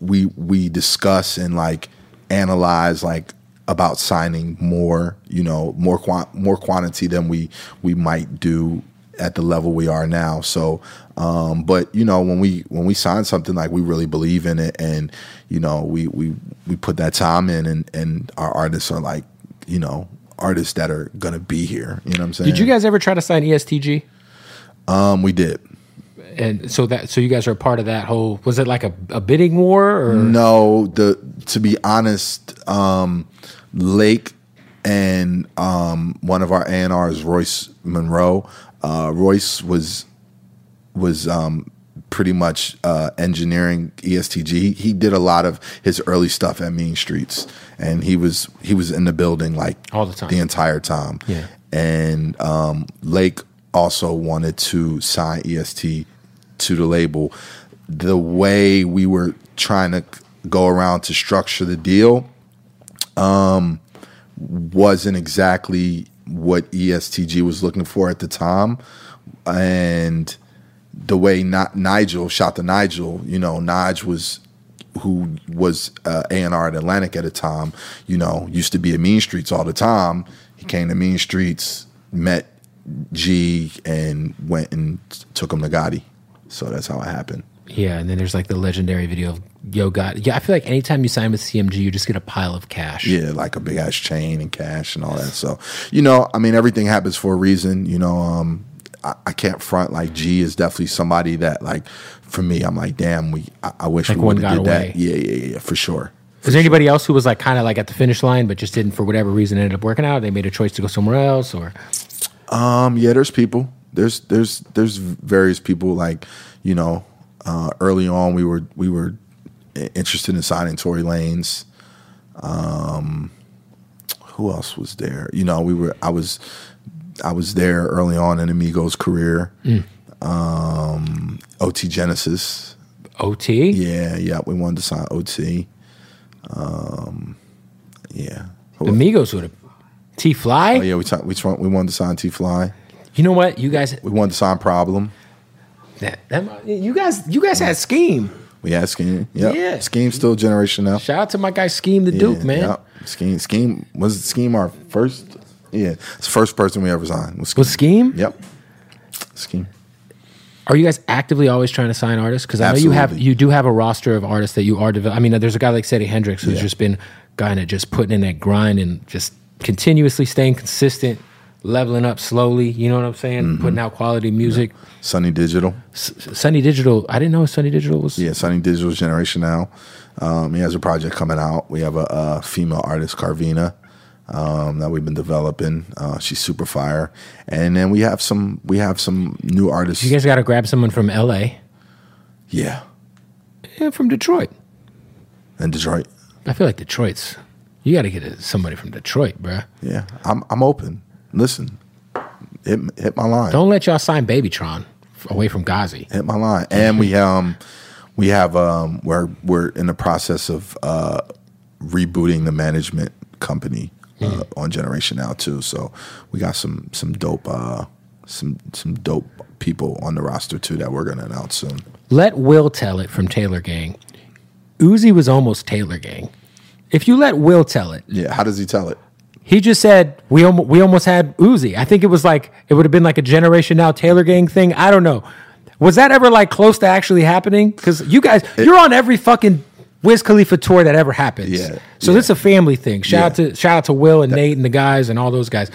we we discuss and like analyze like about signing more, you know, more quant- more quantity than we we might do at the level we are now. So, um, but you know, when we, when we sign something, like we really believe in it, and, you know, we, we, we put that time in, and, and our artists are like, you know, artists that are going to be here. You know what I'm saying? Did you guys ever try to sign E S T Gee? Um, we did. And so that, so you guys are a part of that whole, was it like a, a bidding war or? No, the, to be honest, um, Lake and, um, one of our A and R's, Royce Monroe, Uh, Royce was was um, pretty much uh, engineering E S T Gee. He, he did a lot of his early stuff at Mean Streets, and he was he was in the building like all the time, the entire time. Yeah. And um, Lake also wanted to sign E S T to the label. The way we were trying to go around to structure the deal um, wasn't exactly what E S T Gee was looking for at the time, and the way not Nigel shot the Nigel, you know, Nige was who was uh, A and R at Atlantic at the time, you know, used to be at Mean Streets all the time. He came to Mean Streets, met Gee, and went and took him to Gotti. So that's how it happened. Yeah, and then there's like the legendary video of Yo Gotti. Yeah, I feel like anytime you sign with C M G, you just get a pile of cash. Yeah, like a big ass chain and cash and all that. So, you know, I mean, everything happens for a reason. You know, um, I, I can't front. Like Gee is definitely somebody that, like, for me, I'm like, damn, we. I, I wish like we would have did away. that. Yeah, yeah, yeah, for sure. For is there sure. anybody else who was like kind of like at the finish line, but just didn't for whatever reason ended up working out? They made a choice to go somewhere else, or? Um. Yeah, there's people. There's there's there's various people, like, you know. Uh, early on, we were we were interested in signing Tory Lanez. Um, who else was there? You know, we were. I was I was there early on in Amigos' career. Mm. Um, O T Genesis. O T. Yeah, yeah. We wanted to sign O T. Um, yeah. Who Amigos would have T Fly. Oh yeah, we t- we t- we wanted to sign T Fly. You know what, you guys? We wanted to sign Problem. That, that, you guys, you guys had Scheme. We had Scheme. Yep. Yeah, Scheme still Generation Now. Shout out to my guy Scheme the yeah, Duke, man. Yep. Scheme, Scheme was Scheme our first. Yeah, it's the first person we ever signed was Scheme. Was Scheme? Yep. Scheme. Are you guys actively always trying to sign artists? Because I know you have, you do have a roster of artists that you are developing. I mean, there's a guy like Seti Hendrix who's yeah. just been kind of just putting in that grind and just continuously staying consistent. leveling up slowly, you know what I'm saying? Mm-hmm. Putting out quality music. Yeah. Sunny Digital. S- Sunny Digital. I didn't know Sunny Digital was... Yeah, Sunny Digital's Generation Now. Um, he has a project coming out. We have a, a female artist, Carvina, um, that we've been developing. Uh, she's super fire. And then we have some we have some new artists. You guys got to grab someone from L A. Yeah. And from Detroit. And Detroit. I feel like Detroit's... You got to get somebody from Detroit, bro. Yeah, I'm I'm open. Listen, hit, hit my line. Don't let y'all sign Babytron away from Ghazi. Hit my line, and we um we have um we're we're in the process of uh, rebooting the management company uh, mm. on Generation Now too. So we got some some dope uh some some dope people on the roster too that we're gonna announce soon. Let Will Tell It from Taylor Gang. Uzi was almost Taylor Gang. If you let Will tell it. Yeah, how does he tell it? He just said, we, om- we almost had Uzi. I think it was like, it would have been like a Generation Now Taylor Gang thing. I don't know. Was that ever like close to actually happening? Because you guys, it, you're on every fucking Wiz Khalifa tour that ever happens. Yeah, so yeah. This is a family thing. Shout, yeah. out to, shout out to Will and that, Nate and the guys and all those guys.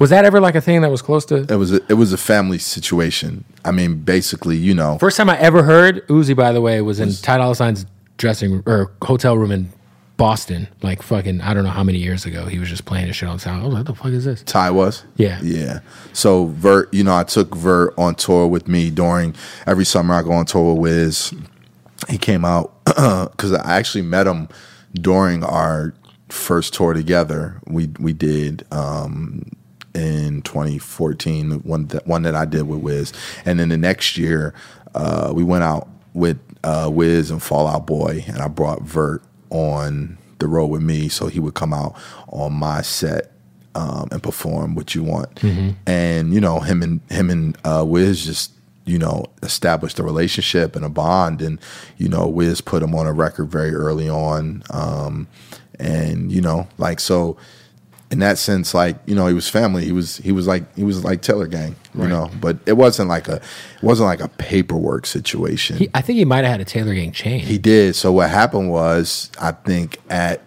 Was that ever like a thing that was close to? It was a, it was a family situation. I mean, basically, you know. First time I ever heard Uzi, by the way, was in was, Ty Dolla Sign's dressing room, or hotel room in Boston, like fucking, I don't know how many years ago, he was just playing his shit on sound. I was like, what the fuck is this? Ty was? Yeah. Yeah. So Vert, you know, I took Vert on tour with me during, every summer I go on tour with Wiz. He came out, because I actually met him during our first tour together. We we did um, in twenty fourteen, one that, one that I did with Wiz. And then the next year, uh, we went out with uh, Wiz and Fall Out Boy, and I brought Vert on the road with me, so he would come out on my set um, and perform What You Want, mm-hmm. and you know him and him and uh, Wiz just you know established a relationship and a bond, and you know Wiz put him on a record very early on, um, and you know like so in that sense like you know he was family, he was he was like he was like Taylor Gang, you right. know, but it wasn't like a it wasn't like a paperwork situation. He, I think he might have had a Taylor Gang chain. He did. So what happened was, I think at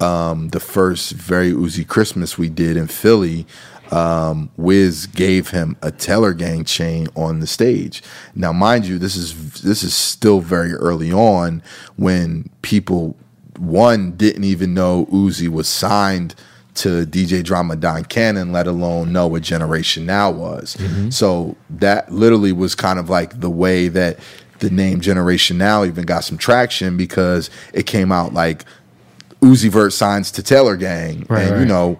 um, the first Very Uzi Christmas we did in Philly, um, Wiz gave him a Taylor Gang chain on the stage. Now, mind you, this is this is still very early on when people one didn't even know Uzi was signed to D J Drama, Don Cannon, let alone know what Generation Now was. Mm-hmm. So that literally was kind of like the way that the name Generation Now even got some traction, because it came out like Uzi Vert signs to Taylor Gang. Right, and, right. you know,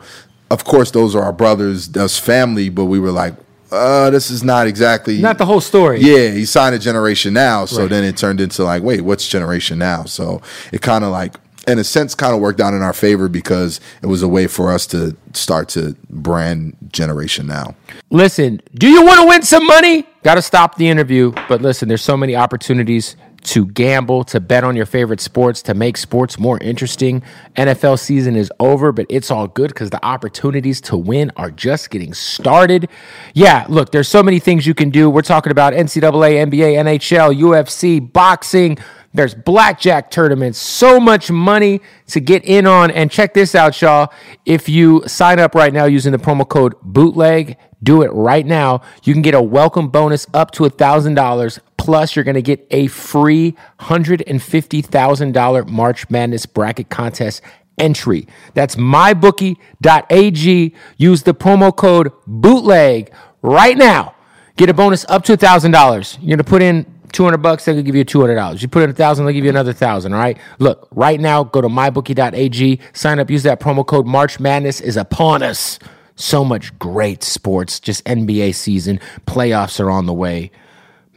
of course, those are our brothers, that's family, but we were like, uh, this is not exactly... Not the whole story. Yeah, he signed a Generation Now, so right. then it turned into like, wait, what's Generation Now? So it kind of like... in a sense, kind of worked out in our favor, because it was a way for us to start to brand Generation Now. Listen, do you want to win some money? Got to stop the interview. But listen, there's so many opportunities to gamble, to bet on your favorite sports, to make sports more interesting. N F L season is over, but it's all good because the opportunities to win are just getting started. Yeah, look, there's so many things you can do. We're talking about N C double A, N B A, N H L, U F C, boxing. There's blackjack tournaments, so much money to get in on. And check this out, y'all. If you sign up right now using the promo code BOOTLEG, do it right now. You can get a welcome bonus up to one thousand dollars. Plus, you're going to get a free one hundred fifty thousand dollars March Madness bracket contest entry. That's my bookie dot a g. Use the promo code BOOTLEG right now. Get a bonus up to one thousand dollars. You're going to put in two hundred bucks, they could give you two hundred dollars. You put in one thousand, they'll give you another one thousand, all right? Look, right now, go to my bookie dot a g, sign up, use that promo code. March Madness is upon us. So much great sports, just N B A season. Playoffs are on the way.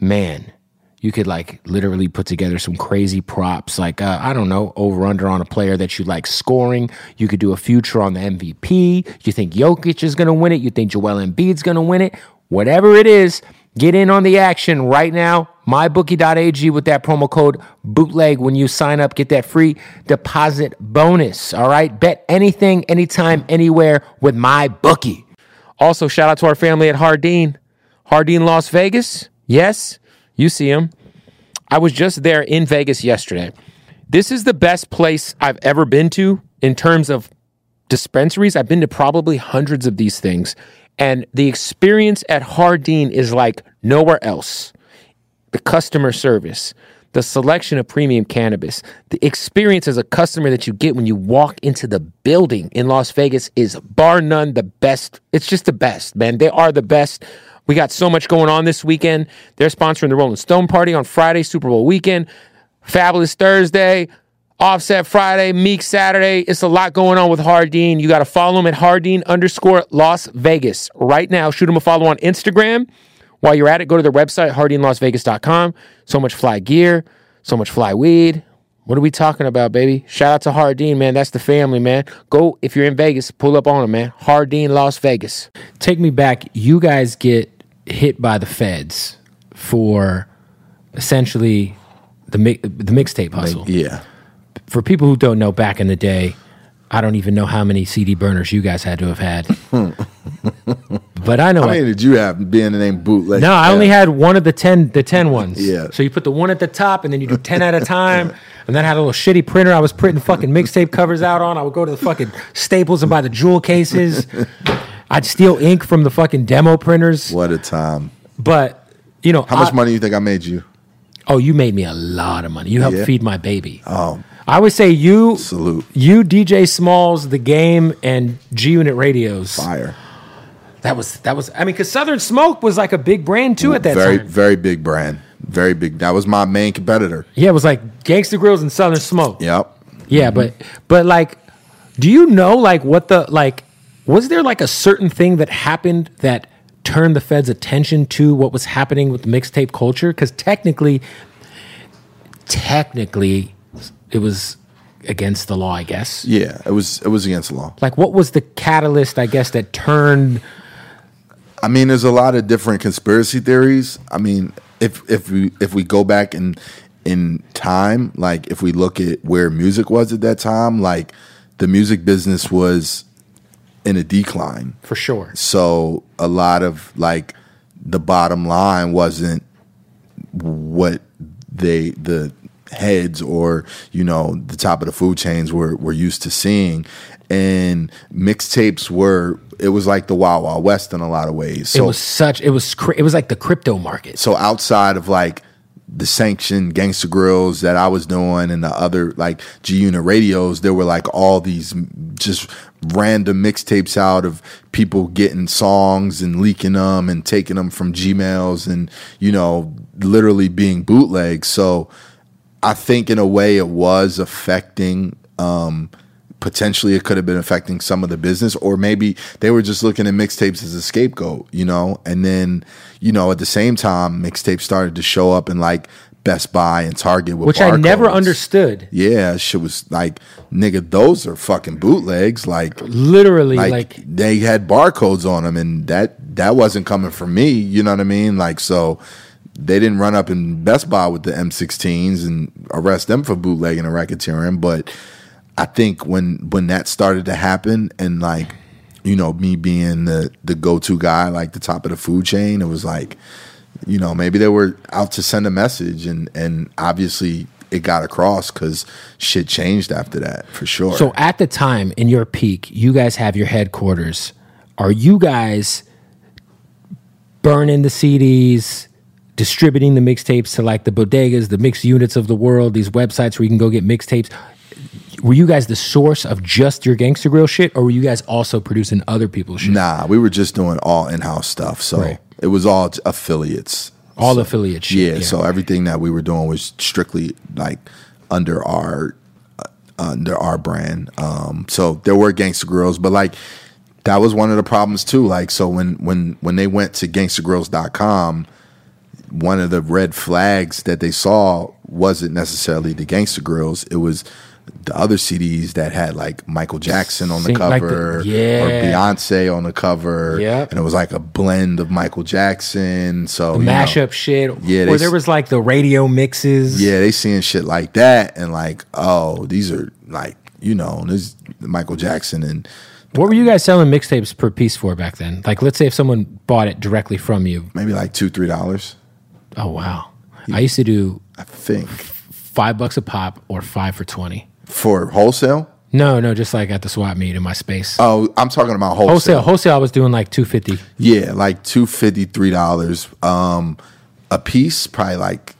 Man, you could, like, literally put together some crazy props, like, uh, I don't know, over-under on a player that you like scoring. You could do a future on the M V P. You think Jokic is going to win it. You think Joel Embiid's going to win it. Whatever it is, get in on the action right now. my bookie dot a g with that promo code BOOTLEG. When you sign up, get that free deposit bonus. All right? Bet anything, anytime, anywhere with MyBookie. Also, shout out to our family at Hardin. Hardin Las Vegas. Yes, you see them. I was just there in Vegas yesterday. This is the best place I've ever been to in terms of dispensaries. I've been to probably hundreds of these things, And the experience at Hardin is like nowhere else. The customer service, the selection of premium cannabis, the experience as a customer that you get when you walk into the building in Las Vegas is bar none the best. It's just the best, man. They are the best. We got so much going on this weekend. They're sponsoring the Rolling Stone party on Friday, Super Bowl weekend. Fabulous Thursday, Offset Friday, Meek Saturday. It's a lot going on with Hardin. You got to follow him at Hardin underscore Las Vegas. Right now, shoot him a follow on Instagram. While you're at it, go to their website, hardin las vegas dot com. So much fly gear, so much fly weed. What are we talking about, baby? Shout out to Hardin, man. That's the family, man. Go, if you're in Vegas, pull up on them, man. Hardin, Las Vegas. Take me back. You guys get hit by the feds for essentially the mi- the mixtape hustle. Like, yeah. For people who don't know, back in the day, I don't even know how many C D burners you guys had to have had. But I know. How many I, did you have being the name Bootleg? No, I yeah. only had one of the ten, the ten ones. Yeah. So you put the one at the top, and then you do ten at a time. Yeah. And then I had a little shitty printer I was printing fucking mixtape covers out on. I would go to the fucking Staples and buy the jewel cases. I'd steal ink from the fucking demo printers. What a time! But you know, how I, much money do you think I made you? Oh, you made me a lot of money. You helped yeah. feed my baby. Oh. I would say you, salute. You, D J Smalls, The Game, and G Unit Radios. Fire. That was, that was. I mean, because Southern Smoke was like a big brand too at that very, time. Very, very big brand. Very big. That was my main competitor. Yeah, it was like Gangsta Grillz and Southern Smoke. Yep. Yeah, mm-hmm. but but like, do you know like what the, like, was there like a certain thing that happened that turned the Fed's attention to what was happening with mixtape culture? Because technically, technically... it was against the law, I guess. Yeah, it was it was against the law. Like, what was the catalyst, I guess, that turned? I mean, there's a lot of different conspiracy theories. I mean, if if we if we go back in in time, like if we look at where music was at that time, like the music business was in a decline for sure. So a lot of like the bottom line wasn't what they the. heads or, you know, the top of the food chains were, were used to seeing. And mixtapes were, it was like the Wild Wild West in a lot of ways. So, it was such, it was, it was like the crypto market. So outside of like the sanctioned Gangsta Grillz that I was doing and the other like G Unit Radios, there were like all these just random mixtapes out of people getting songs and leaking them and taking them from Gmails and, you know, literally being bootlegs. So, I think in a way it was affecting, um, potentially it could have been affecting some of the business, or maybe they were just looking at mixtapes as a scapegoat, you know? And then, you know, at the same time, mixtapes started to show up in like Best Buy and Target with barcodes. Which I never understood. Yeah, shit was like, nigga, those are fucking bootlegs. Like, literally, like, like they had barcodes on them, and that, that wasn't coming from me, you know what I mean? Like, so. They didn't run up in Best Buy with the M sixteens and arrest them for bootlegging and racketeering. But I think when when that started to happen and, like, you know, me being the, the go-to guy, like the top of the food chain, it was like, you know, maybe they were out to send a message. And, and obviously it got across because shit changed after that for sure. So at the time in your peak, you guys have your headquarters. Are you guys burning the C Ds? Distributing the mixtapes to like the bodegas, the mixed units of the world, these websites where you can go get mixtapes. Were you guys the source of just your Gangsta Grillz shit, or were you guys also producing other people's shit? Nah, we were just doing all in-house stuff. So right. It was all affiliates. All so, affiliate shit. Yeah, yeah, so everything that we were doing was strictly like under our uh, under our brand. Um, so there were Gangsta Grillz, but like that was one of the problems too. Like so when when when they went to gangsta grillz dot com, one of the red flags that they saw wasn't necessarily the Gangsta Grillz. It was the other C Ds that had like Michael Jackson on the cover like the, yeah. or Beyonce on the cover. Yep. And it was like a blend of Michael Jackson. So the mashup shit. Yeah, or there was like the radio mixes. Yeah, they seeing shit like that and like, oh, these are like, you know, this Michael Jackson and what were you guys selling mixtapes per piece for back then? Like, let's say if someone bought it directly from you. Maybe like two, three dollars. Oh, wow. I used to do, I think, five bucks a pop or five for twenty. For wholesale? No, no, just like at the swap meet in my space. Oh, I'm talking about wholesale. Wholesale, wholesale I was doing like two fifty. Yeah, like two fifty, three dollars um, a piece, probably like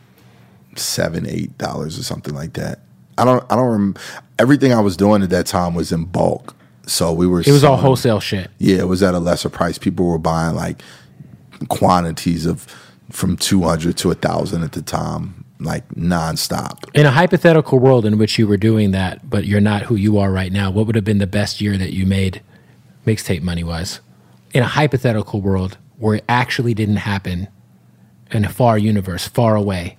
seven dollars, eight dollars or something like that. I don't I don't remember. Everything I was doing at that time was in bulk. So we were It was selling, all wholesale shit. Yeah, it was at a lesser price. People were buying like quantities of from two hundred to one thousand at the time, like nonstop. In a hypothetical world in which you were doing that, but you're not who you are right now, what would have been the best year that you made mixtape money-wise? In a hypothetical world where it actually didn't happen in a far universe, far away.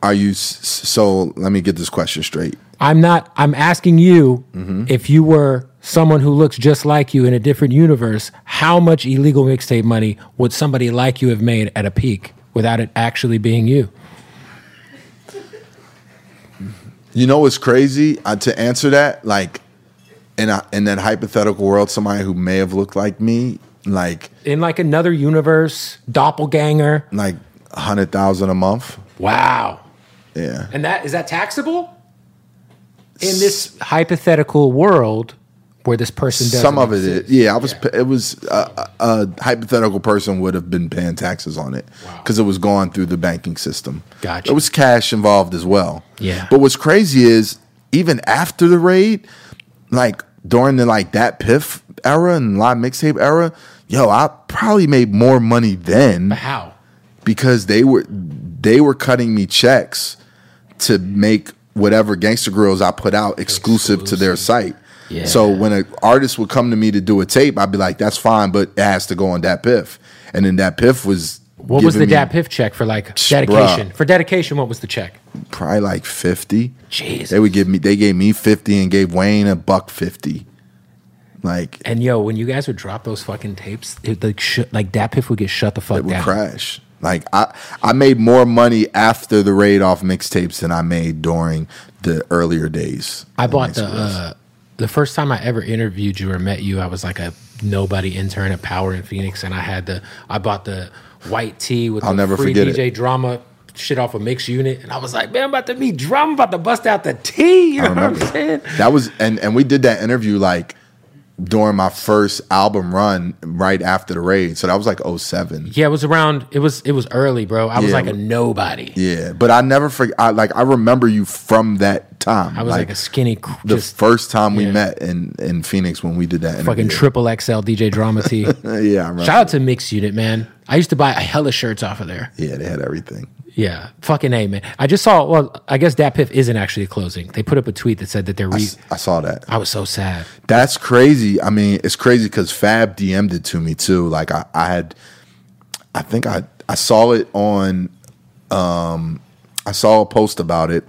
Are you, so let me get this question straight. I'm not, I'm asking you mm-hmm. if you were someone who looks just like you in a different universe, how much illegal mixtape money would somebody like you have made at a peak without it actually being you? You know what's crazy? Uh, to answer that, like, in, a, in that hypothetical world, somebody who may have looked like me, like... In like another universe, doppelganger. Like one hundred thousand dollars a month. Wow. Yeah. And that is that taxable? In this hypothetical world where this person does some of it is, yeah, I was yeah. it was uh, a hypothetical person would have been paying taxes on it because wow. it was going through the banking system. Gotcha. There was cash involved as well. Yeah. But what's crazy is even after the raid, like during the like Dat Piff era and live mixtape era, yo, I probably made more money then. But how? Because they were they were cutting me checks to make whatever Gangsta Grillz I put out exclusive, exclusive. to their site. Yeah. So when an artist would come to me to do a tape, I'd be like, that's fine, but it has to go on Dat Piff. And then Dat Piff was What was the me, Dat Piff check for like dedication? Bruh, for dedication, what was the check? Probably like fifty. Jesus. They would give me they gave me fifty and gave Wayne a buck fifty. Like And yo, when you guys would drop those fucking tapes, it, like, sh- like Dat Piff would get shut the fuck it down. It would crash. Like I, I made more money after the raid off mixtapes than I made during the earlier days. I bought the uh, the first time I ever interviewed you or met you, I was like a nobody intern at Power in Phoenix, and I had the I bought the white tee with I'll the never free D J it. Drama shit off a mixed unit, and I was like, man, I'm about to meet Drama, I'm about to bust out the tee. You know what I'm saying? That was and and we did that interview like during my first album run right after the raid. So that was like oh seven. Yeah, it was around, it was it was early, bro. I yeah, was like a nobody. Yeah, but I never forget, I, like I remember you from that time. I was like, like a skinny. Just, the first time we yeah. met in, in Phoenix when we did that interview. Fucking triple X L D J Drama T. Yeah, I remember. Shout out to Mixed Unit, man. I used to buy a hella shirts off of there. Yeah, they had everything. Yeah, fucking A, man. I just saw, well, I guess Dat Piff isn't actually closing. They put up a tweet that said that they're... Re- I, I saw that. I was so sad. That's crazy. I mean, it's crazy because Fab D M'd it to me, too. Like, I, I had... I think I, I saw it on... Um, I saw a post about it.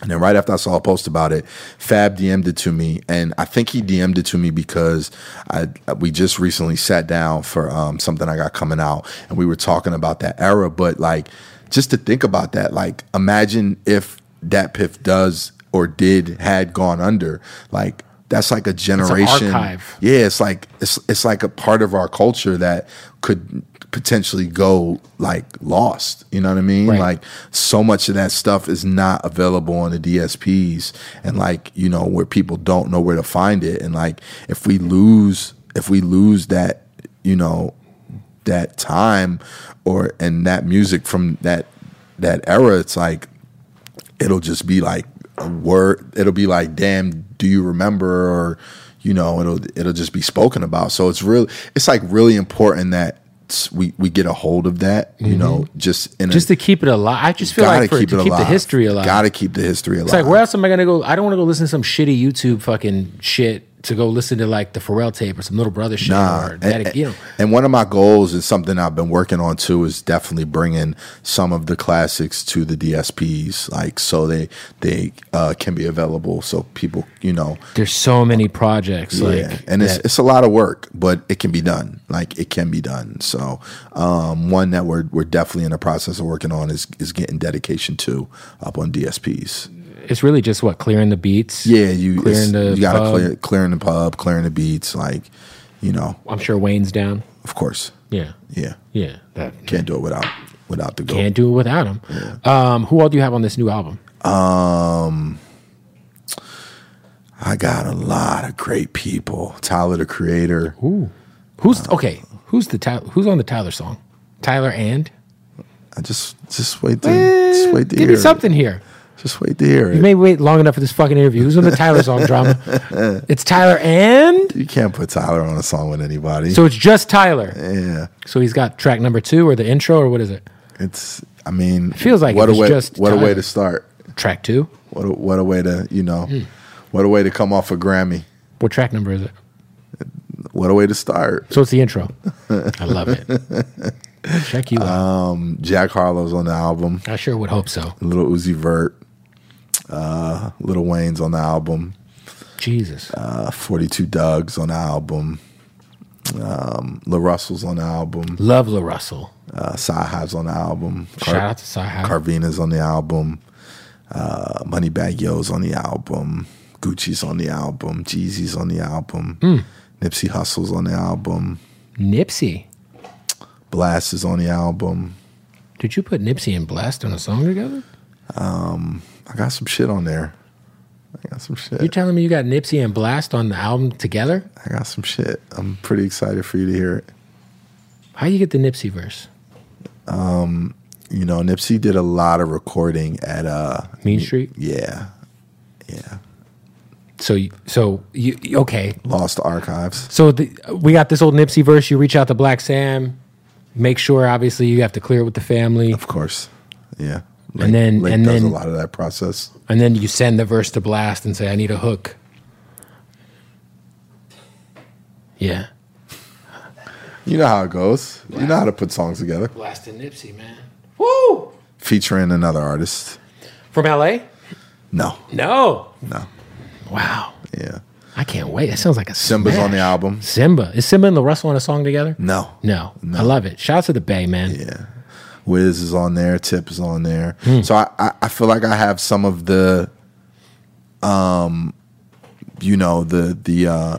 And then right after I saw a post about it, Fab D M'd it to me. And I think he D M'd it to me because I we just recently sat down for um, something I got coming out. And we were talking about that era, but, like... Just to think about that, like imagine if Dat Piff does or did had gone under, like that's like a generation. It's an archive. Yeah, it's like it's it's like a part of our culture that could potentially go like lost. You know what I mean? Right. Like so much of that stuff is not available on the D S Ps, and like you know where people don't know where to find it, and like if we lose if we lose that, you know. That time or and that music from that that era, it's like it'll just be like a word, it'll be like, damn, do you remember? Or you know, it'll it'll just be spoken about. So it's really it's like really important that we we get a hold of that, you mm-hmm. know, just in just a, to keep it alive. I just feel like for, keep to keep alive. the history alive. Gotta keep the history alive. It's like, where else am I gonna go? I don't wanna go listen to some shitty YouTube fucking shit. To go listen to like the Pharrell tape or some Little Brother shit. Nah, or that, and, you know. And one of my goals is something I've been working on too is definitely bringing some of the classics to the D S Ps, like so they they uh, can be available so people you know. There's so many projects, yeah. Like and it's that. It's a lot of work, but it can be done. Like it can be done. So um, one that we're we're definitely in the process of working on is is getting Dedication two up on D S Ps. It's really just what clearing the beats. Yeah, you clearing the you gotta pub. clear clearing the pub, clearing the beats. Like, you know, I'm sure Wayne's down. Of course. Yeah, yeah, yeah. That, can't do it without without the goat. Can't do it without him. Yeah. Um, who all do you have on this new album? Um, I I got a lot of great people. Tyler the Creator. Ooh. Who's uh, okay? Who's the Who's on the Tyler song? Tyler and I just just wait to well, just wait to give hear me something it. Here. Just wait to hear it. You may wait long enough for this fucking interview. Who's on the Tyler song, Drama? It's Tyler and... You can't put Tyler on a song with anybody. So it's just Tyler. Yeah. So he's got track number two or the intro or what is it? It's, I mean... It feels like what it's way, just What Tyler. A way to start. Track two? What a, what a way to, you know, mm. what a way to come off a Grammy. What track number is it? What a way to start. So it's the intro. I love it. Check you out. Um, Jack Harlow's on the album. I sure would hope so. Lil Uzi Vert. Uh, Lil Wayne's on the album. Jesus. Uh, forty-two Doug's on the album. Um, La Russell's on the album. Love La Russell. Uh, Sci-Hi's on the album. Car- Shout out to Sci-Hi. Carvina's on the album. Uh, Moneybagg Yo's on the album. Gucci's on the album. Jeezy's on the album. Mm. Nipsey Hussle's on the album. Nipsey. Blast is on the album. Did you put Nipsey and Blast on a song together? Um... I got some shit on there. I got some shit. You telling me you got Nipsey and Blast on the album together? I got some shit. I'm pretty excited for you to hear it. How you get the Nipsey verse? Um, you know, Nipsey did a lot of recording at uh Mean Street. Yeah, yeah. So, you, so you okay? Lost Archives. So the, we got this old Nipsey verse. You reach out to Black Sam. Make sure, obviously, you have to clear it with the family. Of course, yeah. Lake, and then Lake and does then, a lot of that process. And then you send the verse to Blast and say, I need a hook. Yeah. You know how it goes. Blast. You know how to put songs together. Blast and Nipsey, man. Woo! Featuring another artist. From L A? No. No. No. Wow. Yeah. I can't wait. That sounds like a Simba's smash. On the album. Simba. Is Simba and La Russell on a song together? No. No. No. I love it. Shout out to the Bay, man. Yeah. Wiz is on there. Tip is on there. Mm. So I, I, I feel like I have some of the, um, you know, the the uh,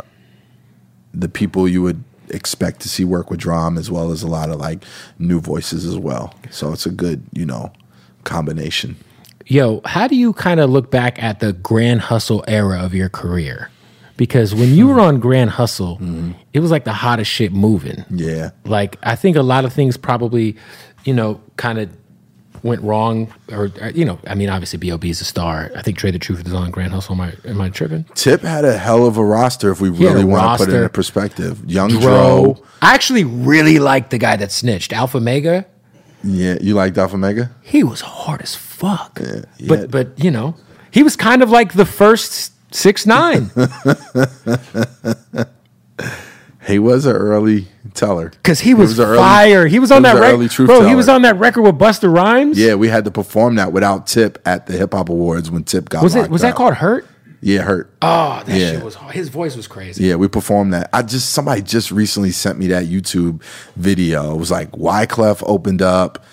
the people you would expect to see work with Drum, as well as a lot of like new voices as well. So it's a good, you know, combination. Yo, how do you kind of look back at the Grand Hustle era of your career? Because when you were on Grand Hustle, mm-hmm. it was like the hottest shit moving. Yeah. Like, I think a lot of things probably... you know, kind of went wrong, or, or you know, I mean, obviously B O B is a star. I think Trade the Truth is on Grand Hustle. Am I am I tripping? Tip had a hell of a roster. If we he really want to put it into perspective, Young Dro. Dro. I actually really liked the guy that snitched, Alpha Mega. Yeah, you liked Alpha Mega? He was hard as fuck. Yeah, yeah. But but you know, he was kind of like the first six nine. He was an early teller. Because he was, was fire. Early, he was on that record. Bro, teller. He was on that record with Busta Rhymes. Yeah, we had to perform that without Tip at the Hip Hop Awards when Tip got was it, was out. That called Hurt? Yeah, Hurt. Oh, that yeah. shit was... His voice was crazy. Yeah, we performed that. I just... Somebody just recently sent me that YouTube video. It was like Wyclef opened up,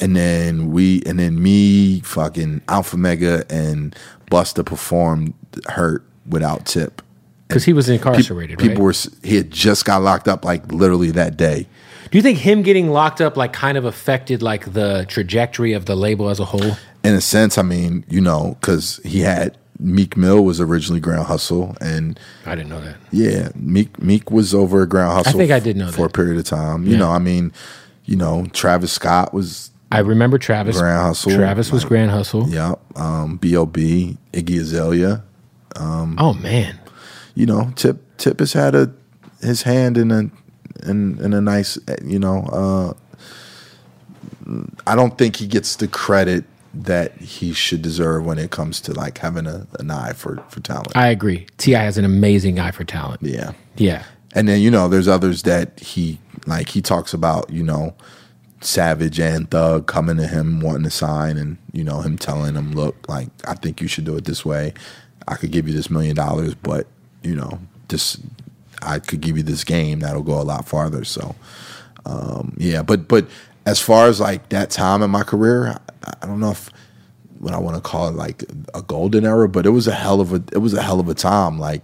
and then we... And then me, fucking Alpha Mega, and Busta performed Hurt without Tip. Because he was incarcerated, people, people right? Were, he had just got locked up, like, literally that day. Do you think him getting locked up, like, kind of affected, like, the trajectory of the label as a whole? In a sense, I mean, you know, because he had... Meek Mill was originally Grand Hustle, and... I didn't know that. Yeah. Meek Meek was over at Grand Hustle I think I did know f- that. For a period of time. You yeah. know, I mean, you know, Travis Scott was... I remember Travis. Grand Hustle. Travis was like, Grand Hustle. Yep. Yeah, um, B O B, Iggy Azalea. Um, oh, man. You know, Tip Tip has had a his hand in a in in a nice, you know. Uh, I don't think he gets the credit that he should deserve when it comes to like having a, an eye for, for talent. I agree. T I has an amazing eye for talent. Yeah, yeah. And then you know, there's others that he like. He talks about you know, Savage and Thug coming to him wanting to sign, and you know him telling him, look, like I think you should do it this way. I could give you this million dollars, but you know, this I could give you this game that'll go a lot farther. So, um, yeah. But but as far as like that time in my career, I, I don't know if what I want to call it like a golden era, but it was a hell of a it was a hell of a time. Like,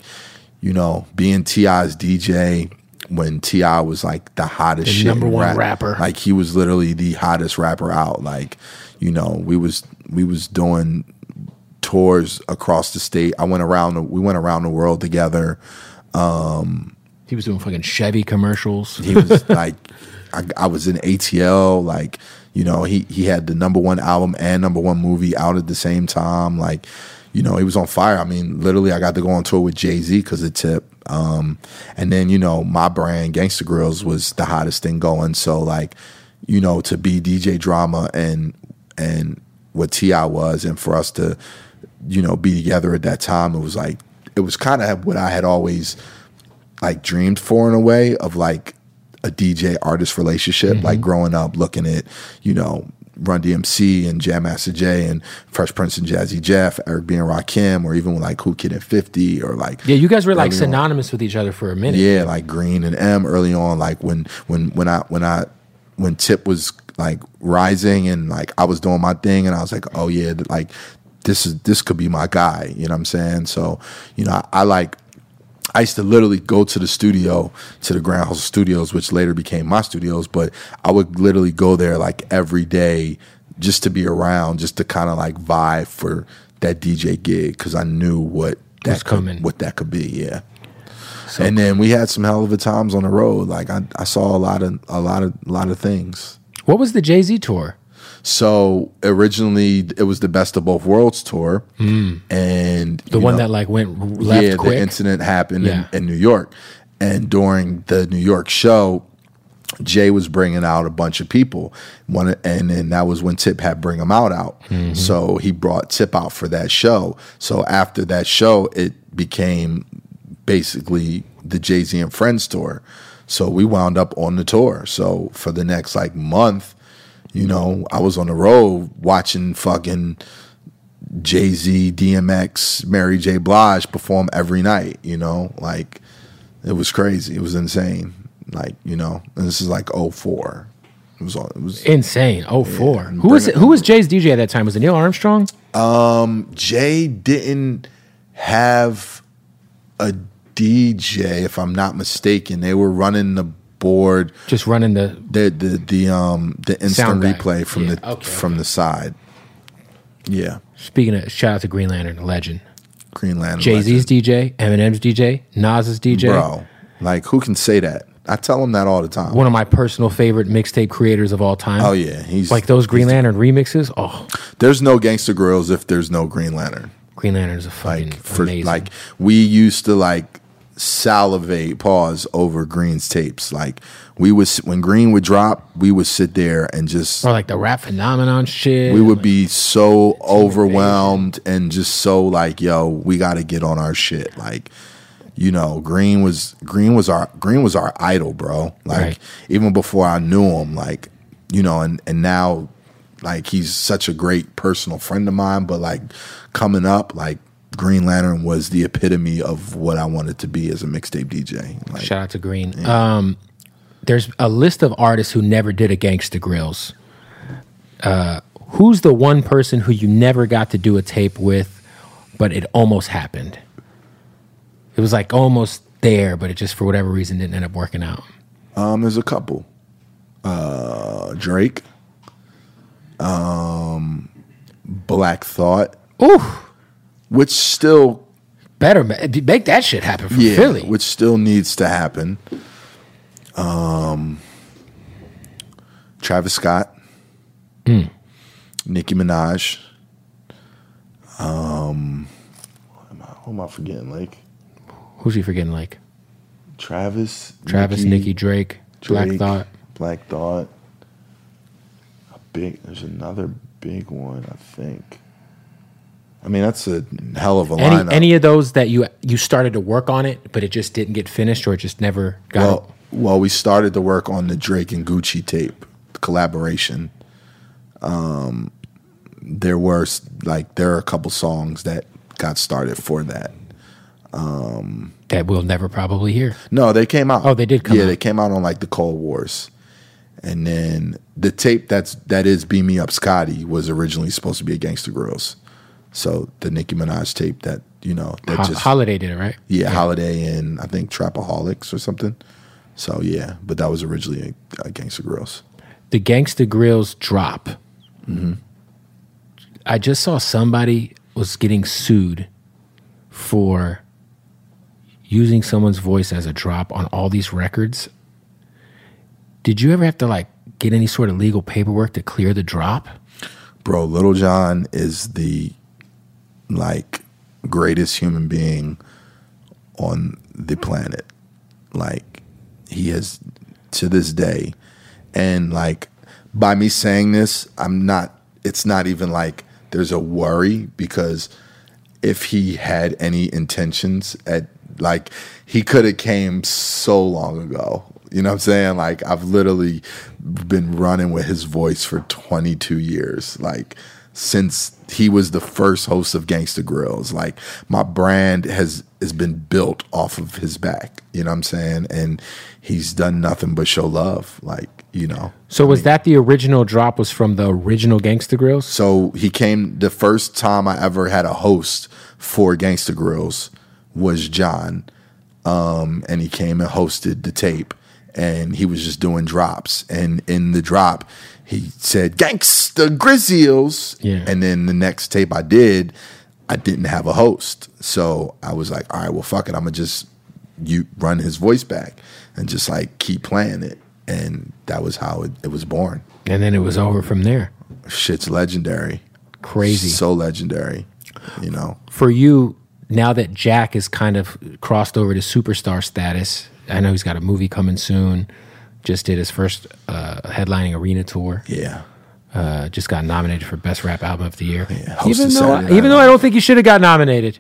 you know, being T I's D J when T I was like the hottest, the shit number one rap, rapper. Like he was literally the hottest rapper out. Like, you know, we was we was doing tours across the state. I went around. The, we went around the world together. Um, he was doing fucking Chevy commercials. He was like, I, I was in A T L. Like, you know, he he had the number one album and number one movie out at the same time. Like, you know, he was on fire. I mean, literally, I got to go on tour with Jay-Z because of Tip. Um, and then, you know, my brand, Gangsta Grillz, was the hottest thing going. So, like, you know, to be D J Drama and and what T I was, and for us to, you know, be together at that time, it was like, it was kind of what I had always, like, dreamed for in a way of, like, a D J-artist relationship. Mm-hmm. Like, growing up, looking at, you know, Run D M C and Jam Master Jay and Fresh Prince and Jazzy Jeff, Eric B and Rakim, or even with like Cool Kid and fifty, or like, yeah, you guys were like synonymous on with each other for a minute. Yeah, like Green and M early on. Like when when when I when I when Tip was like rising and like I was doing my thing, and I was like, oh yeah, like this is this could be my guy. You know what I'm saying? So, you know, I, I like. I used to literally go to the studio, to the Grand Hustle Studios, which later became my studios, but I would literally go there like every day just to be around, just to kind of like vibe for that D J gig, because I knew what that, could, what that could be, yeah. So and cool. Then we had some hell of a times on the road. Like I, I saw a lot of a lot of a lot of things. What was the Jay-Z tour? So originally it was the Best of Both Worlds tour, mm. and the one know, that like went left yeah, quick. The incident happened yeah. in, in New York, and during the New York show, Jay was bringing out a bunch of people. One and then that was when Tip had Bring 'Em Out out. Mm-hmm. So he brought Tip out for that show. So after that show, it became basically the Jay-Z and Friends tour. So we wound up on the tour. So for the next like month, you know, I was on the road watching fucking Jay-Z, D M X, Mary J. Blige perform every night, you know? Like, it was crazy. It was insane. Like, you know, and this is like oh four. It was all, it was insane. oh four. Yeah. Who was it, who was Jay's D J at that time? Was it Neil Armstrong? Um, Jay didn't have a D J, if I'm not mistaken. They were running the board, just running the the the, the um the instant replay from yeah, the okay, from okay. the side. Yeah. Speaking of, shout out to Green Lantern, legend. Green Lantern. Jay-Z's legend. D J, Eminem's D J, Nas's D J. Bro, like who can say that? I tell him that all the time. One of my personal favorite mixtape creators of all time. Oh yeah, he's like those Green Lantern remixes. Oh, there's no Gangsta Grillz if there's no Green Lantern. Green Lantern is a fucking like, for, amazing. Like we used to like. salivate pause over Green's tapes. Like we would, when Green would drop, we would sit there and just, or like the Rap Phenomenon shit, we would like, be so overwhelmed amazing. And just so like, yo, we got to get on our shit. Like, you know, Green was Green was our Green was our idol, bro. Like right. Even before I knew him, like, you know, and and now like he's such a great personal friend of mine. But like coming up, like Green Lantern was the epitome of what I wanted to be as a mixtape D J. Like, shout out to Green. Yeah. Um, there's a list of artists who never did a Gangsta Grillz. Uh, who's the one person who you never got to do a tape with, but it almost happened? It was like almost there, but it just for whatever reason didn't end up working out. Um, there's a couple. Uh, Drake. Um, Black Thought. Ooh. Which still... Better make that shit happen for yeah, Philly. Which still needs to happen. Um, Travis Scott. Mm. Nicki Minaj. Um, who am I, who am I forgetting, Lake? Who's he forgetting, Lake? Travis. Travis, Nicki, Nicki Drake, Drake, Black Thought. Black Thought. A big. There's another big one, I think. I mean, that's a hell of a any, lineup. Any of those that you you started to work on it, but it just didn't get finished or it just never got... Well, well we started to work on the Drake and Gucci tape, the collaboration. Um, there were, like, there are a couple songs that got started for that. Um, that we'll never probably hear. No, they came out. Oh, they did come yeah, out. Yeah, they came out on, like, the Cold Wars. And then the tape that's, that is Beam Me Up Scotty was originally supposed to be a Gangsta Grillz. So the Nicki Minaj tape that, you know, that Ho- just Holiday did it, right? Yeah, yeah. Holiday and I think Trapaholics or something. So yeah, but that was originally a, a Gangsta Grillz. The Gangsta Grillz drop. Mm-hmm. I just saw somebody was getting sued for using someone's voice as a drop on all these records. Did you ever have to like get any sort of legal paperwork to clear the drop? Bro, Little John is the like greatest human being on the planet. Like he has to this day, and like by me saying this, I'm not, it's not even like there's a worry, because if he had any intentions at like, he could have came so long ago. You know what I'm saying? Like, I've literally been running with his voice for twenty-two years. Like, since he was the first host of Gangsta Grillz. Like, my brand has, has been built off of his back. You know what I'm saying? And he's done nothing but show love. Like, you know. So was I mean, that the original drop was from the original Gangsta Grillz? So he came, the first time I ever had a host for Gangsta Grillz was John. Um, and he came and hosted the tape. And he was just doing drops. And in the drop, he said, Gangsta Grizzles. Yeah. And then the next tape I did, I didn't have a host. So I was like, all right, well, fuck it. I'm going to just you run his voice back and just like keep playing it. And that was how it, it was born. And then it was over from there. Shit's legendary. Crazy. So legendary, you know. For you, now that Jack has kind of crossed over to superstar status, I know he's got a movie coming soon. Just did his first uh, headlining arena tour. Yeah. Uh, just got nominated for Best Rap Album of the Year. Yeah, even though I, even though I don't think he should have got nominated,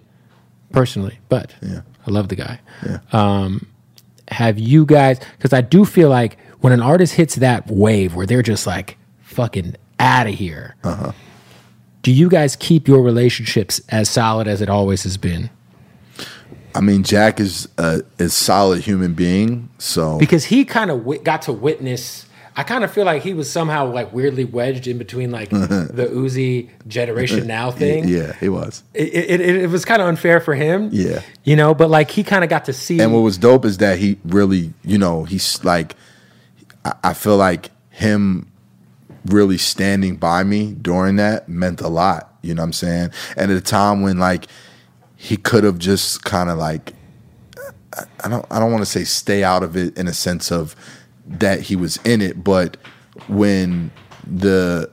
personally. But yeah. I love the guy. Yeah. Um, have you guys... Because I do feel like when an artist hits that wave where they're just like, fucking out of here, uh-huh. do you guys keep your relationships as solid as it always has been? I mean, Jack is a is solid human being, so... Because he kind of w- got to witness... I kind of feel like he was somehow, like, weirdly wedged in between, like, the Uzi Generation Now thing. Yeah, he was. It, it, it was kind of unfair for him. Yeah. You know, but, like, he kind of got to see... And what was dope is that he really, you know, he's, like... I, I feel like him really standing by me during that meant a lot, you know what I'm saying? And at a time when, like... He could have just kind of like, I don't, I don't want to say stay out of it in a sense of that he was in it, but when the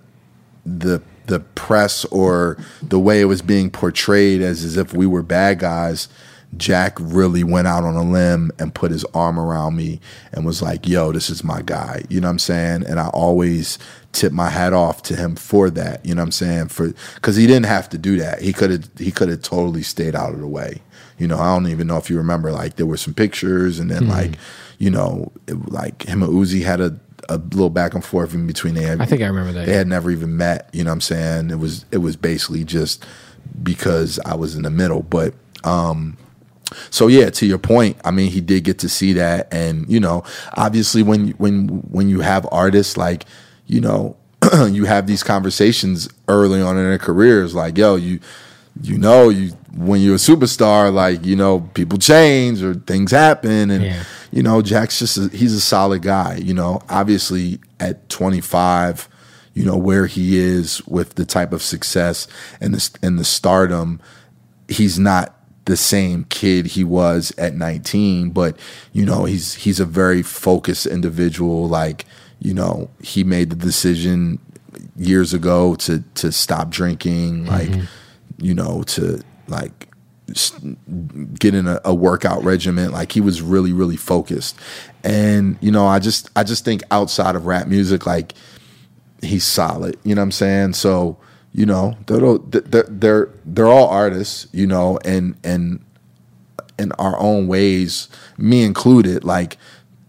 the the press or the way it was being portrayed as as if we were bad guys, Jack really went out on a limb and put his arm around me and was like, yo, this is my guy. You know what I'm saying? And I always tip my hat off to him for that. You know what I'm saying? For because he didn't have to do that. He could have he could have totally stayed out of the way. You know, I don't even know if you remember, like, there were some pictures and then, mm. like, you know, it, like him and Uzi had a, a little back and forth in between. They had, I think I remember that. They yeah. had never even met. You know what I'm saying? It was, it was basically just because I was in the middle. But, um, so yeah, to your point, I mean, he did get to see that, and you know, obviously, when when when you have artists like, you know, you have these conversations early on in their careers, like, yo, you you know, you when you're a superstar, like, you know, people change or things happen, and yeah. you know, Jack's just a, he's a solid guy, you know. Obviously, at twenty-five, you know where he is with the type of success and the and the stardom, he's not the same kid he was at nineteen, but you know, he's he's a very focused individual. Like, you know, he made the decision years ago to to stop drinking, like, mm-hmm. you know, to like get in a, a workout regimen. Like, he was really really focused, and you know, I just I just think outside of rap music, like, he's solid. You know what I'm saying? So. You know, they're, they're they're they're all artists, you know, and and in our own ways, me included. Like,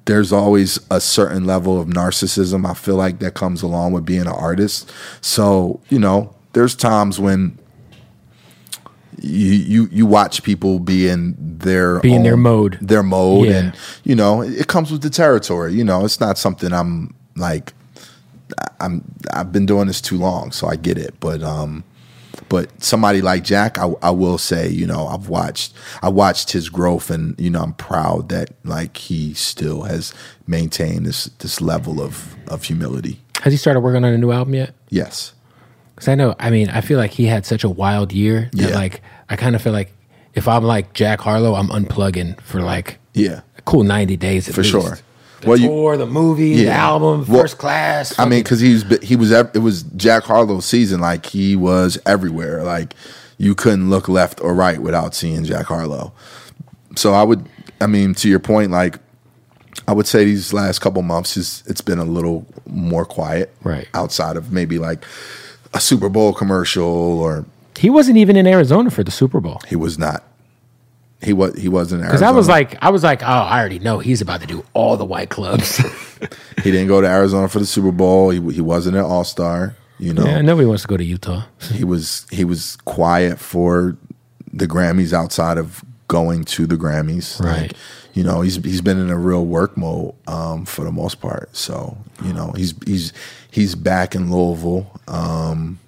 there's always a certain level of narcissism, I feel like, that comes along with being an artist. So, you know, there's times when you you, you watch people be in their be in own, their mode, their mode, yeah. and you know, it comes with the territory. You know, it's not something I'm like. I'm I've been doing this too long, so I get it. But um, but somebody like Jack, I, I will say, you know, I've watched I watched his growth, and you know, I'm proud that like he still has maintained this this level of of humility. Has he started working on a new album yet? Yes. Because I know, I mean, I feel like he had such a wild year that, yeah. like, I kind of feel like if I'm like Jack Harlow, I'm unplugging for like yeah. a cool ninety days at for least. Sure. The well, tour, you, the movie, yeah. the album, well, First Class. I mean, because he was, he was, it was Jack Harlow's season. Like, he was everywhere. Like, you couldn't look left or right without seeing Jack Harlow. So I would, I mean, to your point, like, I would say these last couple months, is, it's been a little more quiet. Right. Outside of maybe like a Super Bowl commercial or... He wasn't even in Arizona for the Super Bowl. He was not. He was. He wasn't in Arizona. Because I was like, I was like, oh, I already know he's about to do all the white clubs. He didn't go to Arizona for the Super Bowl. He he wasn't an All-Star. You know. Yeah, nobody wants to go to Utah. he was he was quiet for the Grammys outside of going to the Grammys. Right. Like, you know, he's he's been in a real work mode um, for the most part. So, you know, he's he's he's back in Louisville. Um,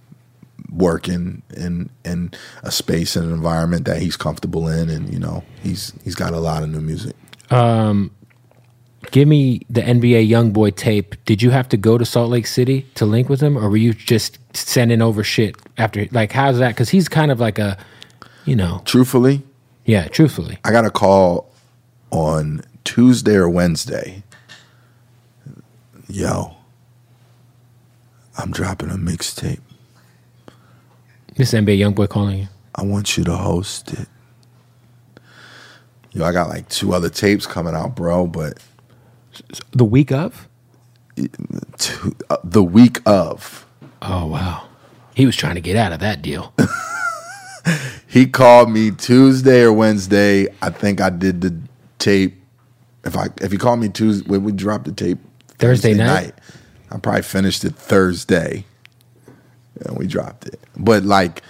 working in in a space and an environment that he's comfortable in, and you know he's he's got a lot of new music. Um, give me the N B A Youngboy tape. Did you have to go to Salt Lake City to link with him, or were you just sending over shit after? Like, how's that? Because he's kind of like a, you know, truthfully, yeah, truthfully, I got a call on Tuesday or Wednesday. Yo, I'm dropping a mixtape. This N B A Youngboy calling you. I want you to host it. Yo, I got like two other tapes coming out, bro, but... The week of? To, uh, the week of. Oh, wow. He was trying to get out of that deal. He called me Tuesday or Wednesday. I think I did the tape. If I if he called me Tuesday, we, we dropped the tape Thursday, Thursday night. night. I probably finished it Thursday. And we dropped it. But, like,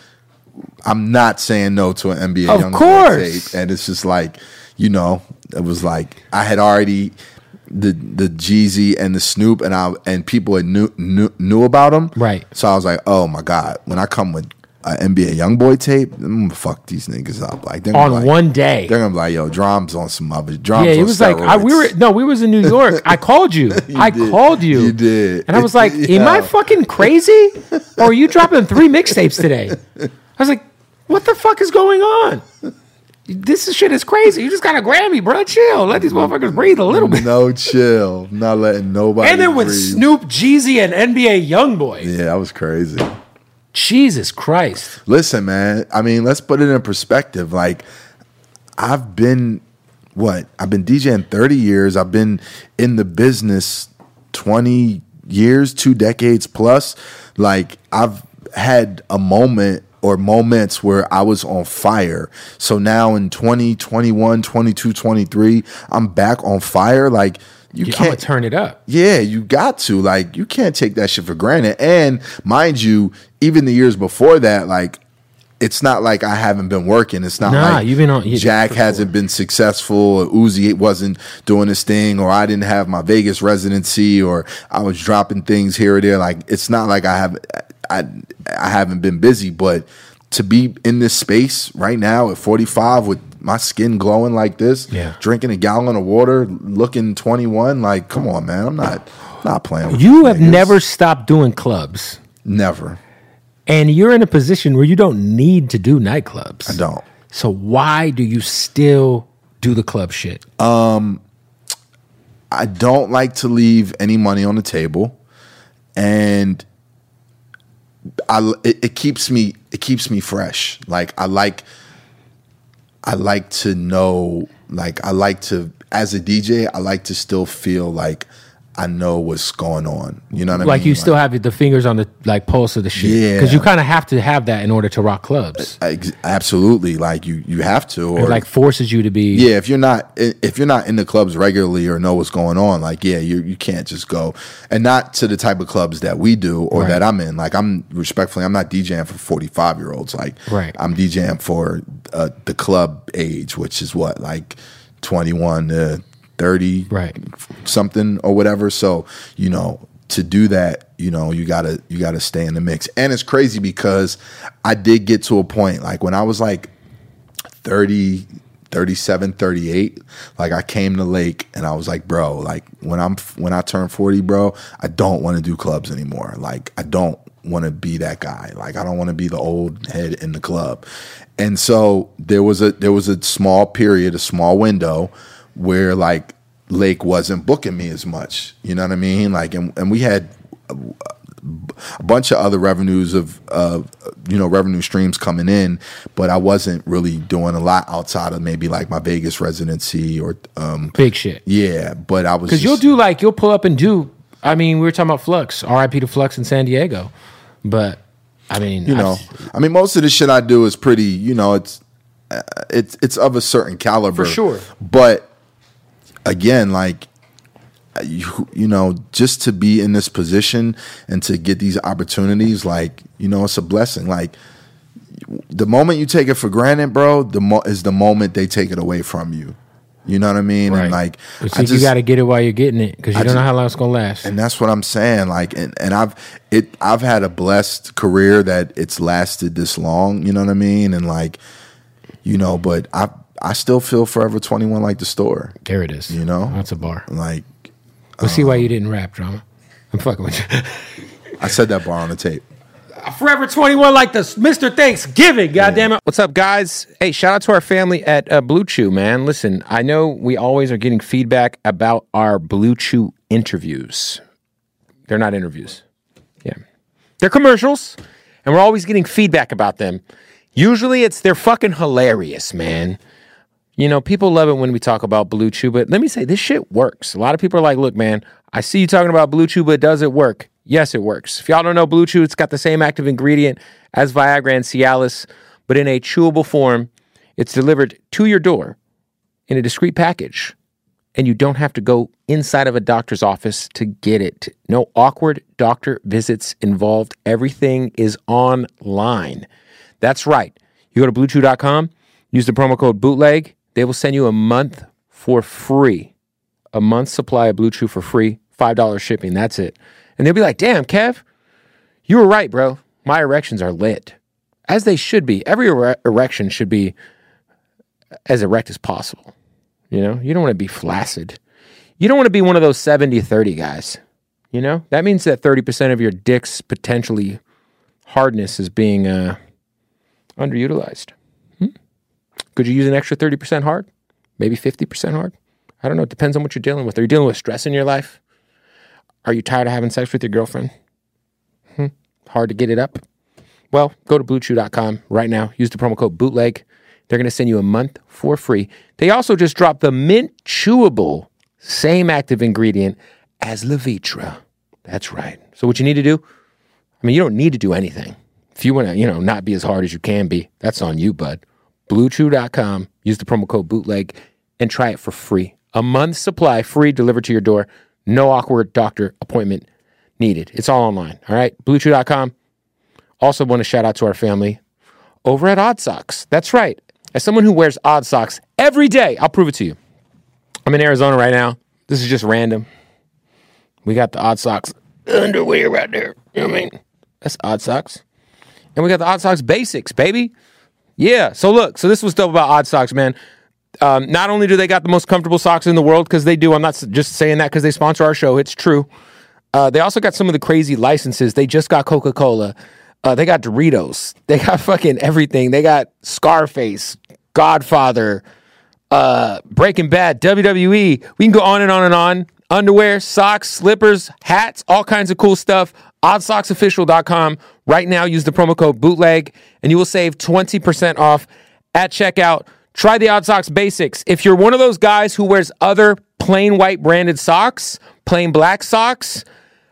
I'm not saying no to an N B A Youngboy tape. Of course. And it's just like, you know, it was like I had already the the Jeezy and the Snoop, and I and people had knew, knew knew about them. Right. So I was like, oh my God, when I come with an N B A Youngboy tape, I'm gonna fuck these niggas up. Like they're on like, one day, they're gonna be like, yo, Drums on some other Drums. Yeah, it was steroids. like I, we were no, we was in New York. I called you. you I did. called you. You did. And I was like, yeah. am I fucking crazy? Or are you dropping three mixtapes today? I was like, what the fuck is going on? This shit is crazy. You just got a Grammy, bro. Chill. Let these motherfuckers breathe a little bit. No chill. Not letting nobody. And then breathe. With Snoop, Jeezy, and N B A Youngboy. Yeah, that was crazy. Jesus Christ. Listen, man. I mean, let's put it in perspective. Like, I've been, what? I've been DJing thirty years. I've been in the business twenty years, two decades plus. Like, I've had a moment or moments where I was on fire. So now in twenty, twenty-one, twenty-two, twenty-three, I'm back on fire. Like, You yeah, can't I'm gonna turn it up. Yeah, you got to. Like, you can't take that shit for granted. And mind you, even the years before that, like, it's not like I haven't been working. It's not nah, like you've been on, you Jack hasn't been successful, or Uzi wasn't doing his thing, or I didn't have my Vegas residency, or I was dropping things here or there. Like, it's not like I have, I, I haven't been busy. But to be in this space right now at forty-five with my skin glowing like this, yeah. drinking a gallon of water, looking twenty-one, like, come on, man. I'm not not playing with you. You have niggas. Never stopped doing clubs. Never. And you're in a position where you don't need to do nightclubs. I don't. So why do you still do the club shit? Um, I don't like to leave any money on the table. And I it, it keeps me it keeps me fresh. Like, I like... I like to know, like, I like to, as a D J, I like to still feel like I know what's going on. You know what I like mean? Like, you still like, have the fingers on the, like, pulse of the shit. Yeah. Because you kind of have to have that in order to rock clubs. I, I, absolutely. Like, you, you have to. Or, it, like, forces you to be. Yeah, if you're not if you're not in the clubs regularly or know what's going on, like, yeah, you you can't just go. And not to the type of clubs that we do or right. that I'm in. Like, I'm, respectfully, I'm not DJing for forty-five-year-olds. Like, right. I'm DJing for uh, the club age, which is what, like, twenty-one to thirty, right, something or whatever. So, you know, to do that, you know, you gotta you gotta stay in the mix. And it's crazy because I did get to a point, like when I was like thirty, thirty-seven, thirty-eight, like I came to Lake and I was like, bro, like when I'm when I turn forty, bro, I don't want to do clubs anymore. Like I don't want to be that guy. Like, I don't want to be the old head in the club. And so there was a there was a small period, a small window where like Lake wasn't booking me as much. You know what I mean? Like, and, and we had a bunch of other revenues of, of, you know, revenue streams coming in, but I wasn't really doing a lot outside of maybe like my Vegas residency or um, big shit. Yeah, but I was because you'll do like you'll pull up and do. I mean, we were talking about Flux, R I P to Flux in San Diego, but I mean, you know, I've, I mean, most of the shit I do is pretty, you know, it's uh, it's it's of a certain caliber for sure. But again, like. You, you know, just to be in this position and to get these opportunities, like, you know, it's a blessing. Like, the moment you take it for granted, bro, the mo- is the moment they take it away from you. You know what I mean? Right. And like, I just, you got to get it while you're getting it because you I don't just, know how long it's gonna last. And that's what I'm saying. Like, and, and I've it, I've had a blessed career that it's lasted this long. You know what I mean? And like, you know, but I I still feel Forever twenty-one like the store. There it is. You know, that's a bar. Like. We'll see why you didn't rap, Drama. I'm fucking with you. I said that bar on the tape. Forever twenty-one like the Mister Thanksgiving, goddammit. Yeah. What's up, guys? Hey, shout out to our family at uh, Blue Chew, man. Listen, I know we always are getting feedback about our Blue Chew interviews. They're not interviews. Yeah. They're commercials, and we're always getting feedback about them. Usually it's they're fucking hilarious, man. You know, people love it when we talk about Blue Chew, but let me say, this shit works. A lot of people are like, look, man, I see you talking about Blue Chew, but does it work? Yes, it works. If y'all don't know Blue Chew, it's got the same active ingredient as Viagra and Cialis, but in a chewable form. It's delivered to your door in a discreet package, and you don't have to go inside of a doctor's office to get it. No awkward doctor visits involved. Everything is online. That's right. You go to blue chew dot com, use the promo code bootleg. They will send you a month for free, a month's supply of Blue Chew for free, five dollars shipping, that's it. And they'll be like, damn, Kev, you were right, bro. My erections are lit, as they should be. Every ere- erection should be as erect as possible. You know, you don't want to be flaccid. You don't want to be one of those seventy thirty guys, you know? That means that thirty percent of your dick's potentially hardness is being uh, underutilized. Could you use an extra thirty percent hard? Maybe fifty percent hard? I don't know. It depends on what you're dealing with. Are you dealing with stress in your life? Are you tired of having sex with your girlfriend? Hmm. Hard to get it up? Well, go to blue chew dot com right now. Use the promo code bootleg. They're going to send you a month for free. They also just dropped the mint chewable, same active ingredient as Levitra. That's right. So what you need to do, I mean, you don't need to do anything. If you want to, you know, not be as hard as you can be, that's on you, bud. blue chew dot com, use the promo code bootleg and try it for free. A month's supply free delivered to your door. No awkward doctor appointment needed. It's all online. All right. blue chew dot com. Also want to shout out to our family over at Odd Socks. That's right. As someone who wears Odd Socks every day, I'll prove it to you. I'm in Arizona right now. This is just random. We got the Odd Socks underwear right there. You know what I mean? That's Odd Socks. And we got the Odd Socks basics, baby. Yeah, so look, so this was dope about Odd Socks, man. Um, not only do they got the most comfortable socks in the world, because they do, I'm not just saying that because they sponsor our show, it's true. Uh, they also got some of the crazy licenses. They just got Coca-Cola. Uh, they got Doritos. They got fucking everything. They got Scarface, Godfather, uh, Breaking Bad, W W E. We can go on and on and on. Underwear, socks, slippers, hats, all kinds of cool stuff. odd socks official dot com. Right now, use the promo code bootleg and you will save twenty percent off at checkout. Try the Odd Socks basics. If you're one of those guys who wears other plain white branded socks, plain black socks,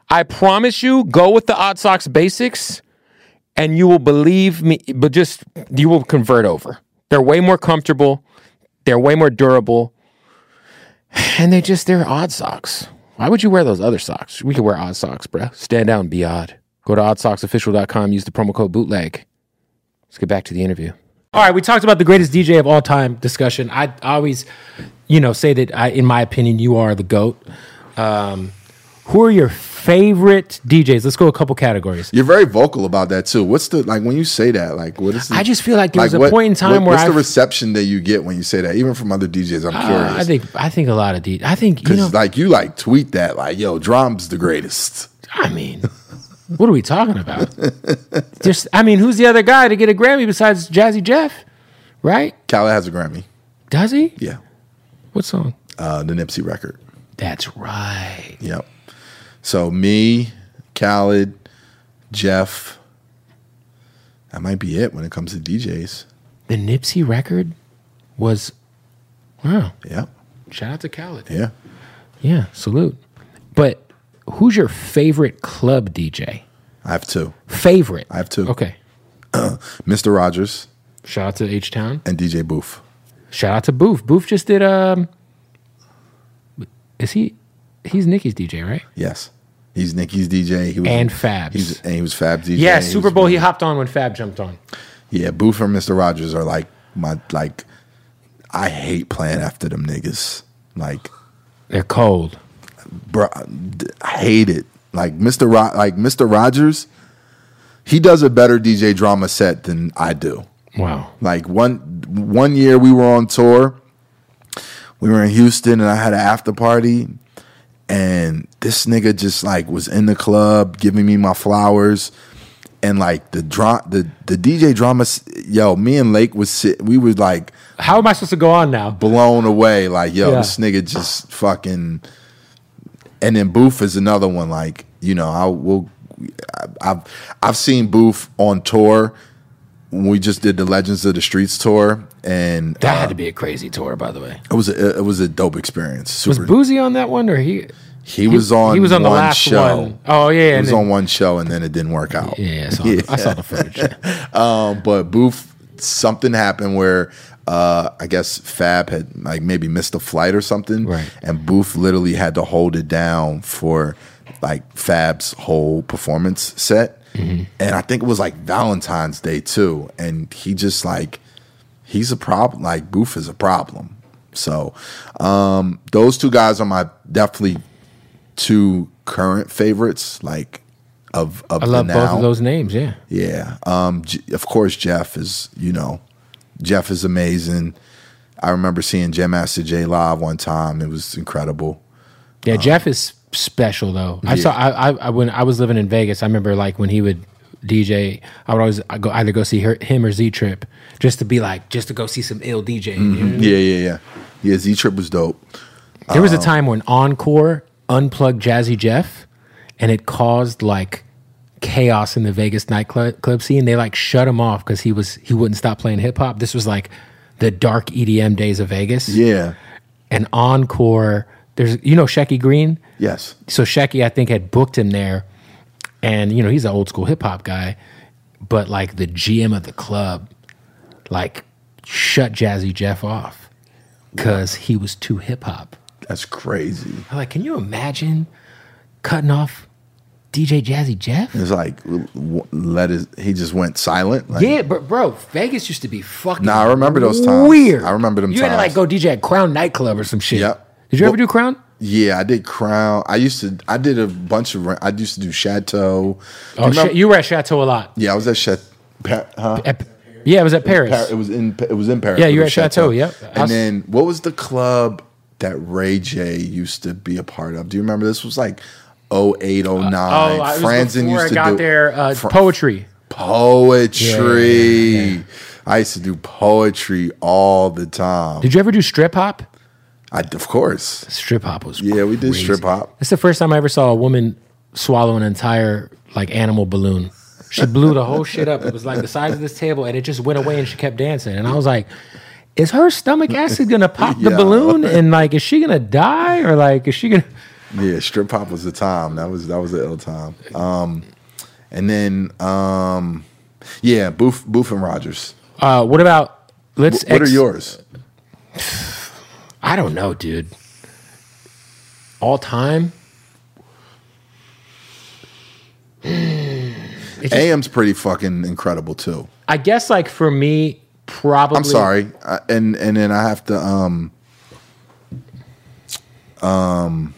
I promise you, go with the Odd Socks basics and you will believe me, but just, you will convert over. They're way more comfortable. They're way more durable. And they just, they're Odd Socks. Why would you wear those other socks? We could wear Odd Socks, bro. Stand out and be odd. Go to odd socks official dot com. Use the promo code bootleg. Let's get back to the interview. All right, we talked about the greatest D J of all time discussion. I always, you know, say that I, in my opinion, you are the GOAT. Um, who are your favorite D Js? Let's go a couple categories. You're very vocal about that too. What's the, like, when you say that, like, what is the, I just feel like there like was a what, point in time what, where what's I've, the reception that you get when you say that, even from other D Js? I'm uh, curious. I think I think a lot of D Js. I think, you know, like you like tweet that like, yo, Drum's the greatest. I mean, What are we talking about? Just, I mean, who's the other guy to get a Grammy besides Jazzy Jeff, right? Khaled has a Grammy. Does he? Yeah. What song? Uh, the Nipsey record. That's right. Yep. So me, Khaled, Jeff. That might be it when it comes to D Js. The Nipsey record was, wow. Yeah. Shout out to Khaled. Yeah. Yeah, salute. But who's your favorite club D J? I have two. Favorite? I have two. Okay. Mister Rogers. Shout out to H-Town. And D J Boof. Shout out to Boof. Boof just did, um, is he, he's Nicki's D J, right? Yes. He's Nicki's D J. He was, and Fab's. He was, and he was Fab's D J. Yeah, Super Bowl, he hopped on when Fab jumped on. Yeah, Boof and Mister Rogers are like my, like, I hate playing after them niggas. Like, they're cold. Bro, I hate it. Like Mister Ro- like Mister Rogers, he does a better D J Drama set than I do. Wow. Like one one year we were on tour. We were in Houston and I had an after party. And this nigga just like was in the club giving me my flowers. And like the dra- the the D J Drama, yo, me and Lake was sit- we were like, how am I supposed to go on now? Blown away. Like, yo, yeah. This nigga just fucking. And then Boof is another one. Like, you know, I will. I've I've seen Boof on tour. We just did the Legends of the Streets tour, and that uh, had to be a crazy tour, by the way. It was a, it was a dope experience. Super. Was Boozy on that one, or he? He was on. He was on one the last show. One. Oh yeah, he was then, on one show, and then it didn't work out. Yeah, I saw, yeah. I saw the footage. Yeah. um, but Boof, something happened where. Uh, I guess Fab had like maybe missed a flight or something, right. And Boof literally had to hold it down for like Fab's whole performance set, mm-hmm. And I think it was like Valentine's Day too. And he just like he's a problem. Like Boof is a problem. So um, those two guys are my definitely two current favorites. Like of of I love both of those names. Yeah, yeah. Um, G- of course, Jeff is you know. Jeff is amazing. I remember seeing Jam Master Jay live one time. It was incredible. Yeah, um, Jeff is special though. I yeah. saw I, I when I was living in Vegas. I remember like when he would D J, I would always go either go see her, him or Z Trip just to be like just to go see some ill D J. Mm-hmm. You know? Yeah, yeah, yeah. Yeah, Z Trip was dope. There um, was a time when Encore unplugged Jazzy Jeff, and it caused like. Chaos in the Vegas nightclub scene. They like shut him off because he was he wouldn't stop playing hip hop. This was like the dark E D M days of Vegas. Yeah, and Encore. There's you know Shecky Green. Yes. So Shecky I think had booked him there, and you know he's an old school hip hop guy, but like the G M of the club, like shut Jazzy Jeff off because he was too hip hop. That's crazy. I'm like, can you imagine cutting off? D J Jazzy Jeff? It's like, let his, he just went silent. Like, yeah, but bro, Vegas used to be fucking Nah, I remember those times. Weird. I remember them you times. You had to like go D J at Crown Nightclub or some shit. Yep. Did you well, ever do Crown? Yeah, I did Crown. I used to, I did a bunch of, I used to do Chateau. Oh, you, you were at Chateau a lot. Yeah, I was at Chateau. Huh? At, yeah, it was at Paris. It was, Par- it was in It was in Paris. Yeah, you were at Chateau, Chateau yep. And was, then, what was the club that Ray J used to be a part of? Do you remember? This was like, oh eight, oh nine Uh, oh, Franzen used to I got do there, uh, fr- poetry. Poetry. Yeah, yeah, yeah. I used to do poetry all the time. Did you ever do strip hop? I of course. Strip hop was yeah. Crazy. We did strip hop. That's the first time I ever saw a woman swallow an entire like animal balloon. She blew the whole shit up. It was like the size of this table, and it just went away. And she kept dancing, and I was like. Is her stomach acid gonna pop the yeah. balloon? And like, is she gonna die or like, is she gonna? Yeah, strip hop was the time. That was that was the ill time. Um, and then, um, yeah, Boof, Boof and Rogers. Uh, what about let's? W- what ex- are yours? I don't know, dude. All time. Just, A M's pretty fucking incredible too. I guess, like for me, probably. I'm sorry, I, and and then I have to um um.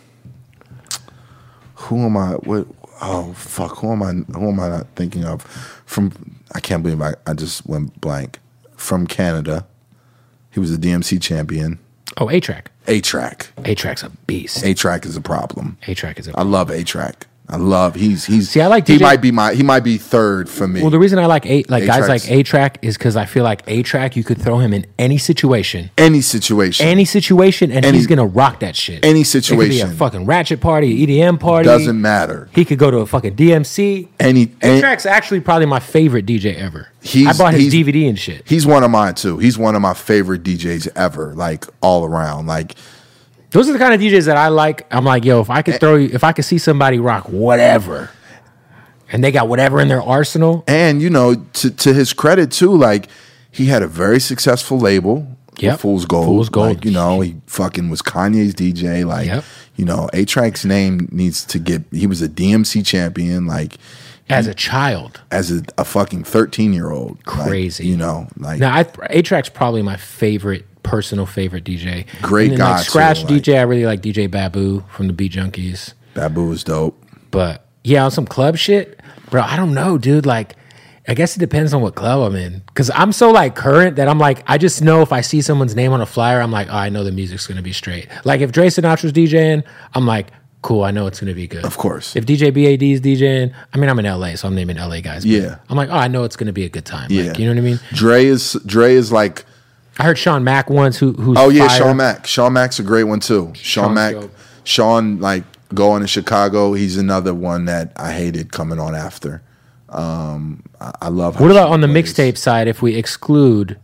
Who am I? What? Oh fuck! Who am I? Who am I not thinking of? From I can't believe I, I just went blank. From Canada, he was a D M C champion. Oh, A-Track. A-Track. A-Track's a beast. A-Track is a problem. A-Track is a problem. I love A-Track. I love he's he's see I like D J, he might be my he might be third for me. Well, the reason I like eight like A-Trax. guys like A-Track is because I feel like A-Track you could throw him in any situation, any situation, any situation, and any, he's gonna rock that shit. Any situation, it could be a fucking ratchet party, an E D M party, doesn't matter. He could go to a fucking D M C. Any A-Track's actually probably my favorite D J ever. He's, I bought his D V D and shit. He's one of mine too. He's one of my favorite D Js ever, like all around, like. Those are the kind of D Js that I like. I'm like, yo, if I could throw you, if I could see somebody rock whatever, and they got whatever in their arsenal. And, you know, to, to his credit, too, like, he had a very successful label, yep. Fool's Gold. Fool's Gold. Like, you know, he fucking was Kanye's D J. Like, yep. You know, A-Track's name needs to get, he was a D M C champion, like. As he, a child. As a, a fucking thirteen-year-old. Crazy. Like, you know, like. Now, I, A-Track's probably my favorite personal favorite D J. Great then, guy. Like, Scratch too, like, D J. I really like D J Babu from the Beat Junkies. Babu is dope. But yeah, on some club shit, bro, I don't know, dude. Like, I guess it depends on what club I'm in. Because I'm so like current that I'm like, I just know if I see someone's name on a flyer, I'm like, oh, I know the music's going to be straight. Like if Dre Sinatra's DJing, I'm like, cool, I know it's going to be good. Of course. If D J B A D is DJing, I mean, I'm in L A, so I'm naming L A guys. But yeah. I'm like, oh, I know it's going to be a good time. Yeah. Like, you know what I mean? Dre is, Dre is like... I heard Sean Mack once, who who's oh yeah, fire. Sean Mack. Sean Mack's a great one too. Sean Sean's Mack, dope. Sean like going to Chicago. He's another one that I hated coming on after. Um, I, I love. How what about Sean on the mixtape side? If we exclude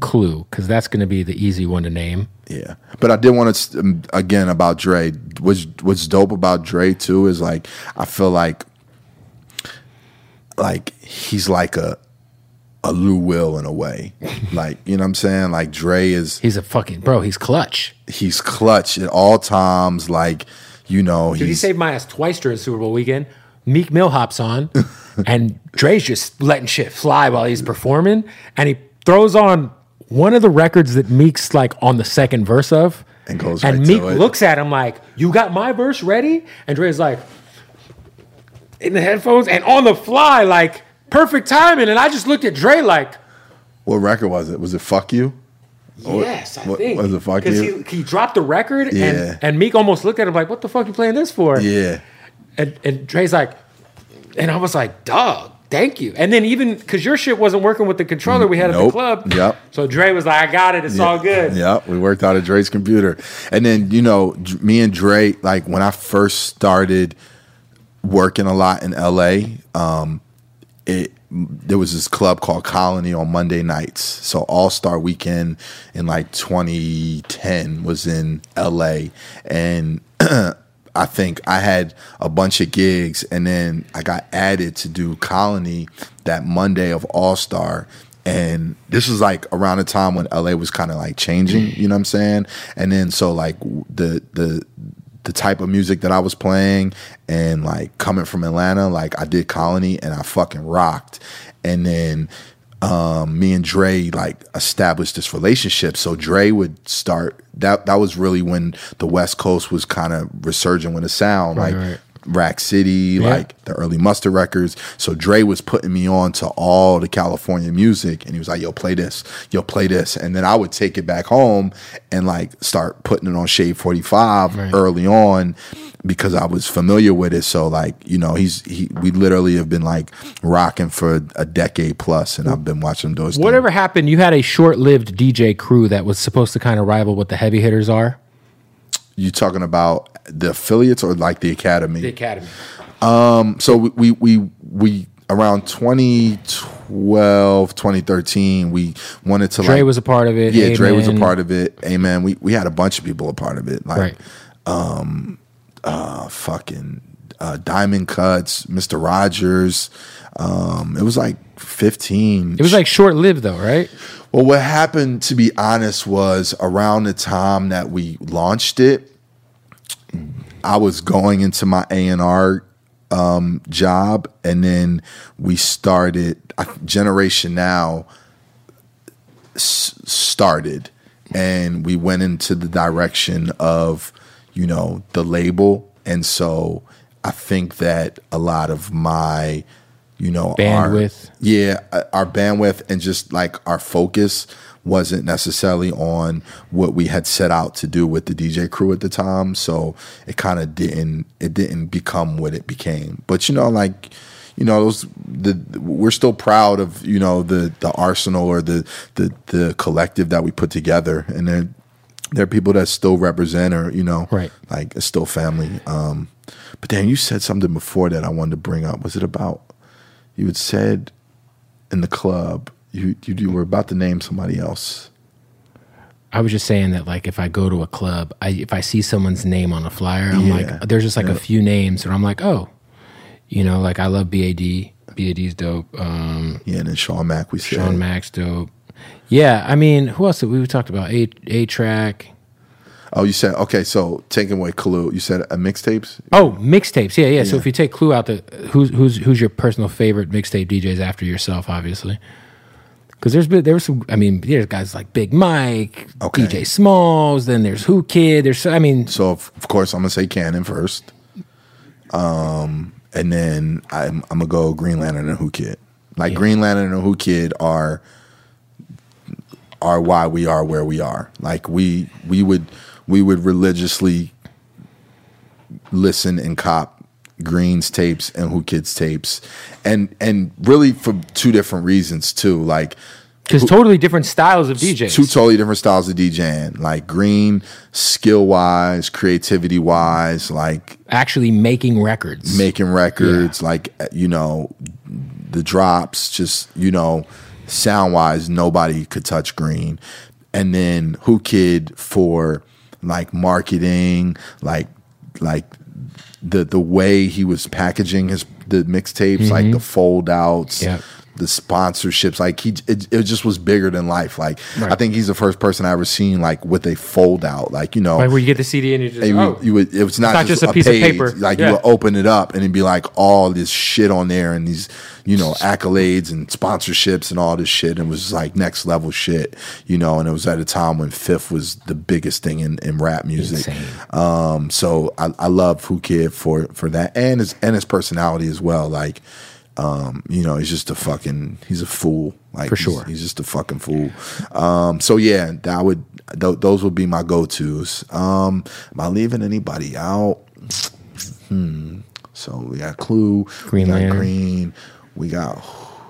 Clue, because that's going to be the easy one to name. Yeah, but I did want to again about Dre. What's what's dope about Dre too is like I feel like like he's like a. a Lou Will in a way. Like, you know what I'm saying? Like Dre is... He's a fucking... Bro, he's clutch. He's clutch at all times. Like, you know... Dude, he's, he saved my ass twice during Super Bowl weekend. Meek Mill hops on and Dre's just letting shit fly while he's performing. And he throws on one of the records that Meek's like on the second verse of. And goes and right Meek to it. Looks at him like, you got my verse ready? And Dre's like... In the headphones and on the fly like... Perfect timing, and I just looked at Dre like... What record was it? Was it Fuck You? Yes, I what, think. Was it Fuck You? Because he, he dropped the record, yeah. and, and Meek almost looked at him like, what the fuck you playing this for? Yeah. And, and Dre's like... And I was like, dog, thank you. And then even... Because your shit wasn't working with the controller we had nope. at the club. Yep. So Dre was like, I got it. It's yep. all good. Yep. We worked out of Dre's computer. And then, you know, me and Dre, like, when I first started working a lot in L A, um... It, there was this club called Colony on Monday nights. So All-Star Weekend in like twenty ten was in L A. And I think I had a bunch of gigs and then I got added to do Colony that Monday of All-Star. And this was like around the time when L A was kind of like changing, you know what I'm saying? And then so like the the the type of music that I was playing and like coming from Atlanta, like I did Colony and I fucking rocked. And then um, me and Dre like established this relationship. So Dre would start, that that was really when the West Coast was kind of resurging with the sound, right, like right. Rack City, yeah. like the early Mustard records. So Dre was putting me on to all the California music and he was like, yo, play this, yo, play this. And then I would take it back home and like start putting it on Shade forty-five right. early on because I was familiar with it. So like, you know, he's he we literally have been like rocking for a decade plus and I've been watching him do his thing. Whatever happened, you had a short-lived D J crew that was supposed to kind of rival what the heavy hitters are. You talking about the affiliates or like the academy? The academy. Um, so we, we we we around twenty twelve, twenty thirteen, we wanted to. Dre like, was a part of it. Yeah, Amen. Dre was a part of it. Amen. We we had a bunch of people a part of it. Like, right. um, uh, fucking uh, Diamond Cuts, Mister Rogers. Um, it was like fifteen. It was like short lived though, right? Well, what happened, to be honest, was around the time that we launched it, I was going into my A and R um, job, and then we started uh, Generation Now s- started, and we went into the direction of, you know, the label. And so I think that a lot of my... You know, bandwidth. Our, yeah, our bandwidth and just like our focus wasn't necessarily on what we had set out to do with the D J crew at the time. So it kind of didn't, it didn't become what it became. But, you know, like, you know, those, the, we're still proud of, you know, the, the arsenal or the, the, the collective that we put together. And then there are people that still represent, or, you know, right. like it's still family. Um, but then you said something before that I wanted to bring up. Was it about, you had said in the club, you, you, you were about to name somebody else. I was just saying that, like, if I go to a club, I, if I see someone's name on a flyer, I'm yeah. like, there's just like yep. a few names, and I'm like, oh, you know, like I love B A D. B A D's dope. Um, yeah, and then Sean Mack, we said. Sean Mack's dope. Yeah, I mean, who else did we, we talked about? A, A-Track. Oh, you said, okay, so taking away Clue, you said uh, mixtapes? Oh, mixtapes, yeah, yeah, yeah. So if you take Clue out, the who's who's who's your personal favorite mixtape D Js after yourself, obviously? Because there's been, there was some, I mean, there's guys like Big Mike, okay. D J Smalls, then there's Who Kid, there's, I mean. So, of, of course, I'm going to say Cannon first. Um, and then I'm, I'm going to go Green Lantern and Who Kid. Like, yeah. Green Lantern and Who Kid are, are why we are where we are. Like, we we would... We would religiously listen and cop Green's tapes and Who Kid's tapes, and and really for two different reasons too. Like, because totally different styles of D Js. Two totally different styles of DJing. Like Green, skill wise, creativity wise, like actually making records, making records. Yeah. Like, you know, the drops. Just, you know, sound wise, nobody could touch Green. And then Who Kid for like marketing, like like the the way he was packaging his the mixtapes, mm-hmm. like the fold outs, yep. the sponsorships, like he it, it just was bigger than life. Like right. I think he's the first person I ever seen like with a fold out, like, you know, like where you get the C D and you just and you, oh, you would, it was not, not just, just a piece page. Of paper. Like yeah. you would open it up and it'd be like all this shit on there and these, you know, accolades and sponsorships and all this shit. And it was like next level shit, you know. And it was at a time when Fifth was the biggest thing in, in rap music. Um, so I, I love Who Kid for for that and his and his personality as well. Like, um, you know, he's just a fucking he's a fool. Like for sure, he's, he's just a fucking fool. Um, so yeah, that would th- those would be my go tos. Um, am I leaving anybody out? Hmm. So we got Clue, Green, we got Lantern. Green. We got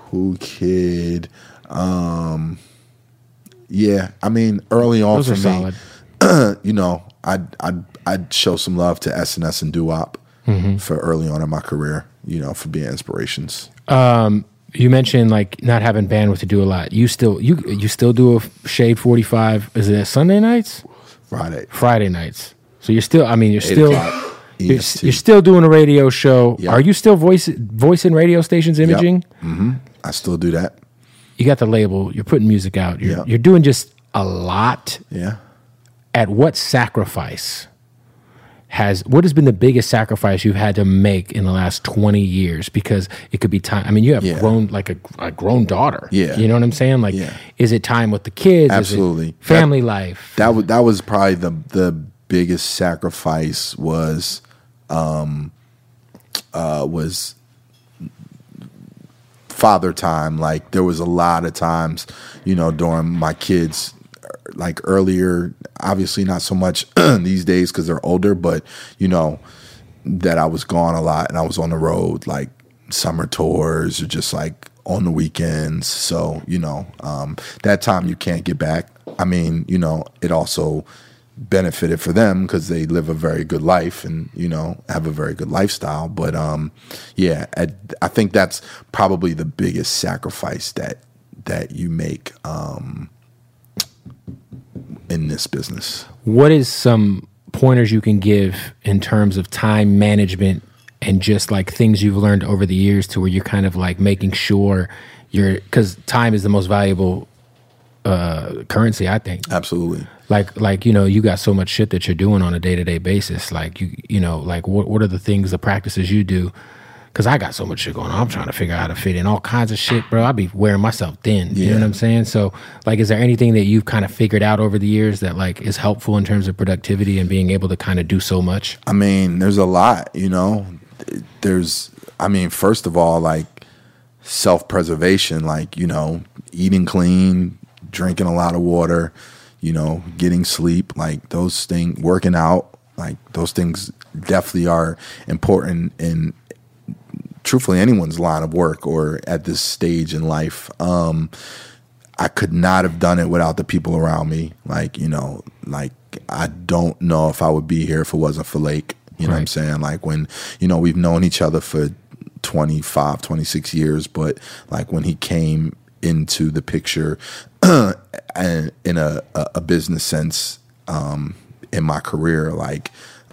Who Kid. Um, yeah, I mean, early on those for me, solid. you know, I'd, I'd, I'd show some love to S N S and Doo-Wop mm-hmm. for early on in my career, you know, for being inspirations. Um, you mentioned, like, not having bandwidth to do a lot. You still you you still do a Shade forty-five. Is it Sunday nights? Friday. Friday nights. So you're still, I mean, you're still... You're, you're still doing a radio show. Yep. Are you still voice, voicing radio stations imaging? Yep. Mm-hmm. I still do that. You got the label. You're putting music out. You're, yep. you're doing just a lot. Yeah. At what sacrifice has, what has been the biggest sacrifice you've had to make in the last twenty years? Because it could be time. I mean, you have yeah. grown, like a, a grown daughter. Yeah. You know what I'm saying? Like, yeah. is it time with the kids? Absolutely. Is it family that, life? That was, that was probably the, the biggest sacrifice was... Um, uh, was father time. Like there was a lot of times, you know, during my kids, like earlier, obviously not so much these days because they're older, but you know, that I was gone a lot and I was on the road, like summer tours or just like on the weekends. So, you know, um, that time you can't get back. I mean, you know, it also benefited for them because they live a very good life and, you know, have a very good lifestyle. But um, yeah, I, I think that's probably the biggest sacrifice that that you make um, in this business. What is some pointers you can give in terms of time management and just like things you've learned over the years to where you're kind of like making sure you're, because time is the most valuable uh, currency, I think. Absolutely. Like, like you know, you got so much shit that you're doing on a day-to-day basis. Like, you you know, like, what what are the things, the practices you do? Because I got so much shit going on. I'm trying to figure out how to fit in all kinds of shit, bro. I be wearing myself thin. Yeah. You know what I'm saying? So, like, is there anything that you've kind of figured out over the years that, like, is helpful in terms of productivity and being able to kind of do so much? I mean, there's a lot, you know. There's, I mean, first of all, like, self-preservation. Like, you know, eating clean, drinking a lot of water, you know, getting sleep, like those things, working out, like those things definitely are important in truthfully anyone's line of work or at this stage in life. Um, I could not have done it without the people around me. Like, you know, like I don't know if I would be here if it wasn't for Lake. You know right. what I'm saying? Like when, you know, we've known each other for twenty-five, twenty-six years, but like when he came into the picture and in a, a business sense um, in my career, like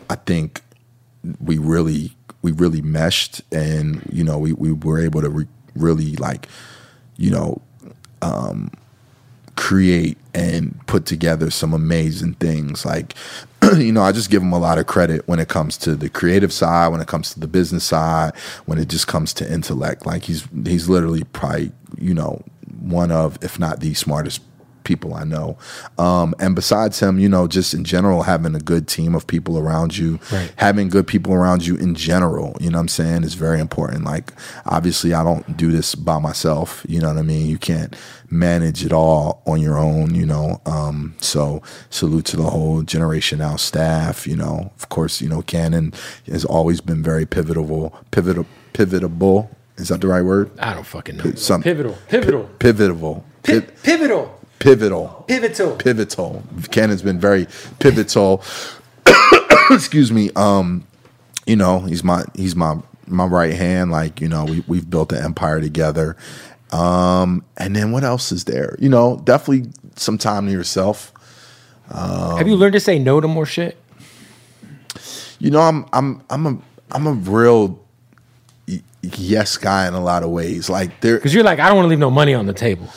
I think we really, we really meshed and, you know, we, we were able to re- really like, you know, um, create and put together some amazing things. Like, you know, I just give him a lot of credit when it comes to the creative side, when it comes to the business side, when it just comes to intellect. Like he's he's literally probably, you know, one of, if not the smartest people I know. Um, and besides him, you know, just in general, having a good team of people around you, right. having good people around you in general, you know what I'm saying, is very important. Like, obviously, I don't do this by myself, you know what I mean? You can't manage it all on your own, you know? Um, so salute to the whole Generation Now staff, you know, of course, you know, Cannon has always been very pivotal, pivotal, pivotable. Is that the right word? I don't fucking know. Some, pivotal, pivotal, p- pivotal, p- pivotal. Pivotal. Pivotal. Pivotal. Cannon's been very pivotal. Excuse me. Um, you know, he's my he's my my right hand. Like, you know, we we've built an empire together. Um, and then what else is there? You know, definitely some time to yourself. Um, Have you learned to say no to more shit? You know, I'm I'm I'm a I'm a real yes guy in a lot of ways. Like there, because you're like, I don't want to leave no money on the table.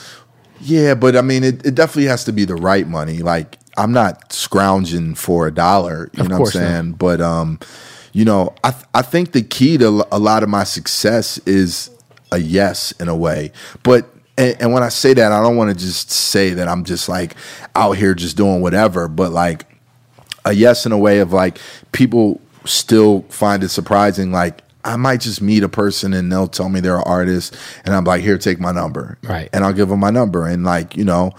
Yeah, but I mean, it, it definitely has to be the right money. Like, I'm not scrounging for a dollar, you know what I'm saying? Not. But, um, you know, I th- I think the key to a lot of my success is a yes in a way. But, and, and when I say that, I don't want to just say that I'm just like out here just doing whatever, but like a yes in a way of like people still find it surprising, like, I might just meet a person and they'll tell me they're an artist and I'm like, here, take my number. Right. And I'll give them my number. And like, you know,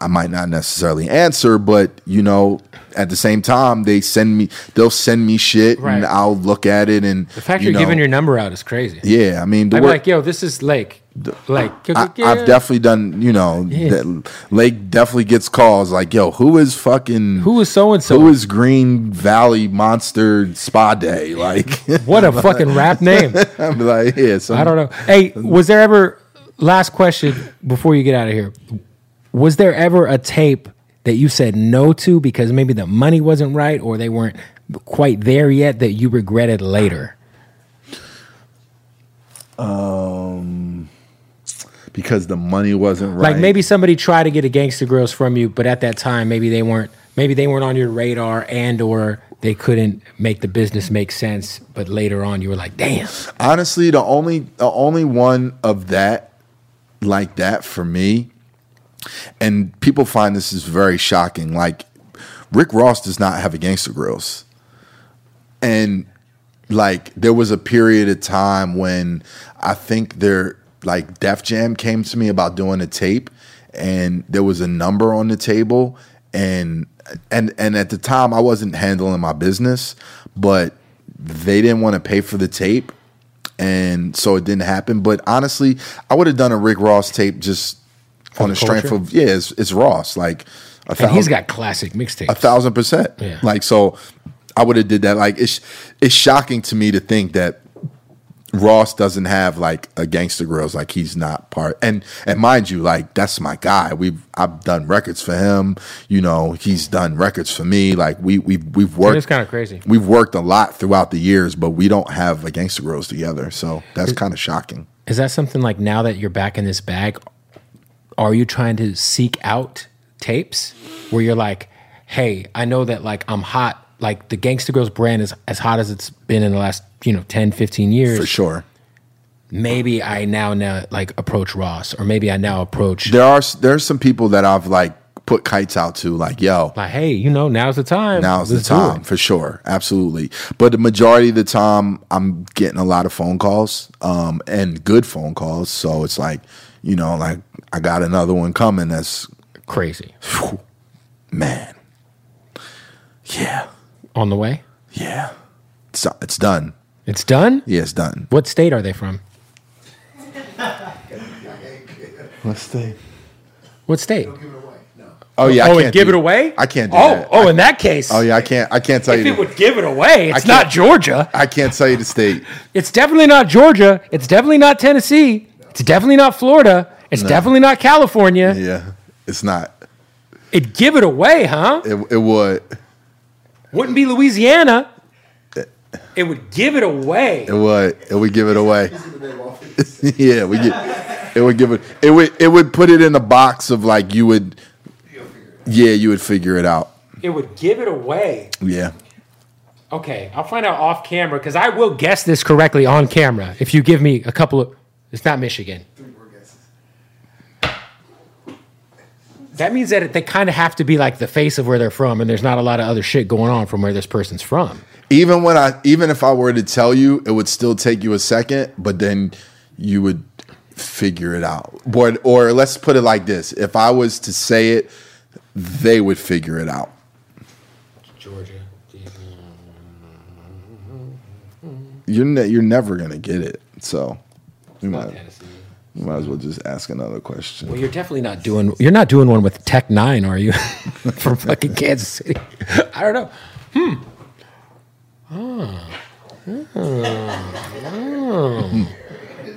I might not necessarily answer, but you know, at the same time they send me, they'll send me shit right. and I'll look at it. And the fact you you're know, giving your number out is crazy. Yeah. I mean, the I'm word, like, yo, this is Lake. Like, I, I've definitely done, you know, yeah. that Lake definitely gets calls like, yo, who is fucking, who is so-and-so? Who is Green Valley Monster Spa Day? Like, what a fucking rap name. I'm like, yeah, so I don't know. Hey, was there ever, last question before you get out of here, was there ever a tape that you said no to because maybe the money wasn't right or they weren't quite there yet that you regretted later? Um... Because the money wasn't right. Like maybe somebody tried to get a Gangsta Grillz from you, but at that time maybe they weren't maybe they weren't on your radar and or they couldn't make the business make sense, but later on you were like, damn. Honestly, the only the only one of that like that for me, and people find this is very shocking, like Rick Ross does not have a Gangsta Grillz. And like there was a period of time when I think there like Def Jam came to me about doing a tape and there was a number on the table and and and at the time I wasn't handling my business, but they didn't want to pay for the tape and so it didn't happen. But honestly, I would have done a Rick Ross tape just on the strength of yeah, it's, it's Ross. Like a thousand, and he's got classic mixtapes. A thousand percent. Yeah. Like so I would have did that. Like it's it's shocking to me to think that Ross doesn't have like a Gangsta Grillz, like he's not part, and and mind you, like that's my guy. We've I've done records for him, you know. He's done records for me. Like we we've we've worked. It's kind of crazy. We've worked a lot throughout the years, but we don't have a Gangsta Grillz together, so that's kind of shocking. Is that something like now that you're back in this bag? Are you trying to seek out tapes where you're like, hey, I know that like I'm hot. Like the Gangsta Grillz brand is as hot as it's been in the last, you know, ten, fifteen years. For sure. Maybe I now now like approach Ross, or maybe I now approach. There are there are some people that I've like put kites out to, like yo, like hey, you know, now's the time. Now's Let's the time for sure, absolutely. But the majority of the time, I'm getting a lot of phone calls, um, and good phone calls. So it's like, you know, like I got another one coming that's crazy. Whew, man. Yeah. On the way? Yeah. It's, it's done. It's done? Yeah, it's done. What state are they from? What state? What state? Don't give it away. No. Oh yeah. I oh, can't and give do, it away? I can't do oh, that. Oh, I, in that case. Oh yeah, I can't. I can't tell if you. If it the, would give it away, it's not Georgia. I can't tell you the state. It's definitely not Georgia. It's definitely not Tennessee. No. It's definitely not Florida. It's no. definitely not California. Yeah, it's not. It'd give it away, huh? It, it would. Wouldn't be Louisiana. It would give it away. It would. It would give it away. Yeah, we get. It would give it. It would. It would put it in a box of like you would. Yeah, you would figure it out. It would give it away. Yeah. Okay, I'll find out off camera because I will guess this correctly on camera if you give me a couple of. It's not Michigan. Three more guesses. That means that they kind of have to be like the face of where they're from, and there's not a lot of other shit going on from where this person's from. Even when I, even if I were to tell you, it would still take you a second, but then you would figure it out. Or, or let's put it like this: if I was to say it, they would figure it out. Georgia, you're ne- you're never gonna get it. So you might, you might as well just ask another question. Well, you're definitely not doing. You're not doing one with Tech Nine, are you? From fucking Kansas City. I don't know. Hmm. Oh. Oh. Oh.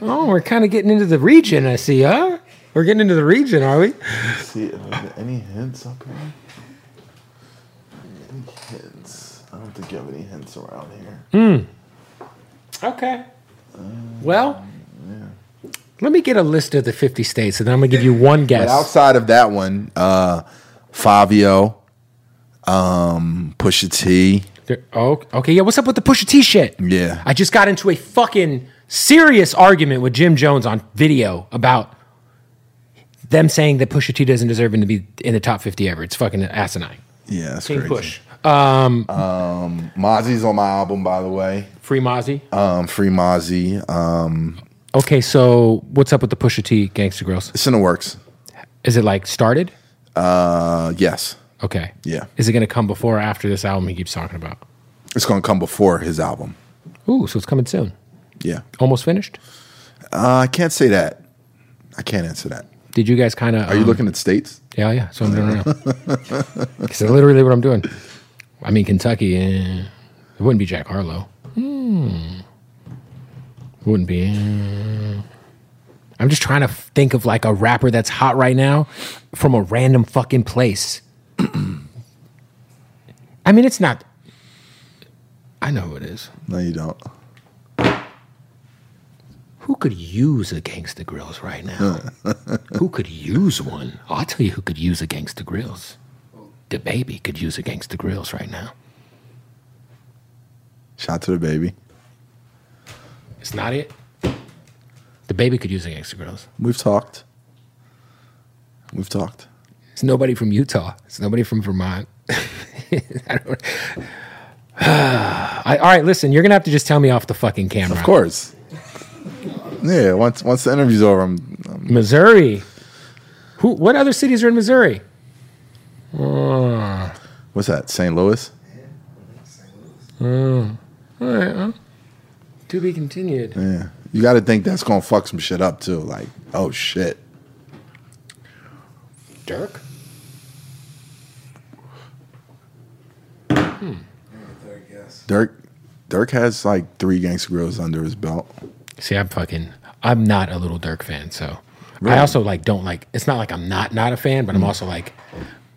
Oh, we're kind of getting into the region, I see, huh? We're getting into the region, are we? Let's see, are there any hints up here? Any hints? I don't think you have any hints around here. Hmm. Okay. Um, well, yeah. Let me get a list of the fifty states, and then I'm going to give you one guess. But outside of that one, uh, Fabio, um, Pusha T. They're, oh, okay, yeah, what's up with the Pusha T shit? Yeah. I just got into a fucking serious argument with Jim Jones on video about them saying that Pusha T doesn't deserve him to be in the top fifty ever. It's fucking asinine. Yeah, that's King crazy. Push. Um, um, Mozzie's on my album, by the way. Free Mozzie? Um, Free Mozzie. Um, okay, so what's up with the Pusha T Gangsta Grillz? It's in the works. Is it like started? Uh, yes. Okay. Yeah. Is it going to come before or after this album he keeps talking about? It's going to come before his album. Ooh, so it's coming soon. Yeah. Almost finished? Uh, I can't say that. I can't answer that. Did you guys kind of... Are um, you looking at states? Yeah, yeah. So I'm doing right now. Because that's literally what I'm doing. I mean, Kentucky, eh, it wouldn't be Jack Harlow. Hmm. It wouldn't be... Eh. I'm just trying to think of like a rapper that's hot right now from a random fucking place. I mean, it's not. I know who it is. No, you don't. Who could use a Gangsta Grillz right now? Who could use one? Oh, I'll tell you who could use a Gangsta Grillz. The baby could use a Gangsta Grillz right now. Shout to the baby. It's not it. The baby could use a Gangsta Grillz. We've talked. We've talked. It's nobody from Utah. It's nobody from Vermont. I don't, I, all right, listen, you're going to have to just tell me off the fucking camera. Of course. Yeah, once once the interview's over, I'm... I'm Missouri. Who? What other cities are in Missouri? Uh, What's that, Saint Louis? Yeah, Saint Louis. Uh, all right, well, to be continued. Yeah, you got to think that's going to fuck some shit up, too. Like, oh, shit. Dirk? Hmm. Dirk, Dirk has like three Gangsta Grillz under his belt. See, I'm fucking, I'm not a Little Dirk fan, so really? I also like don't like. It's not like I'm not not a fan, but mm. I'm also like,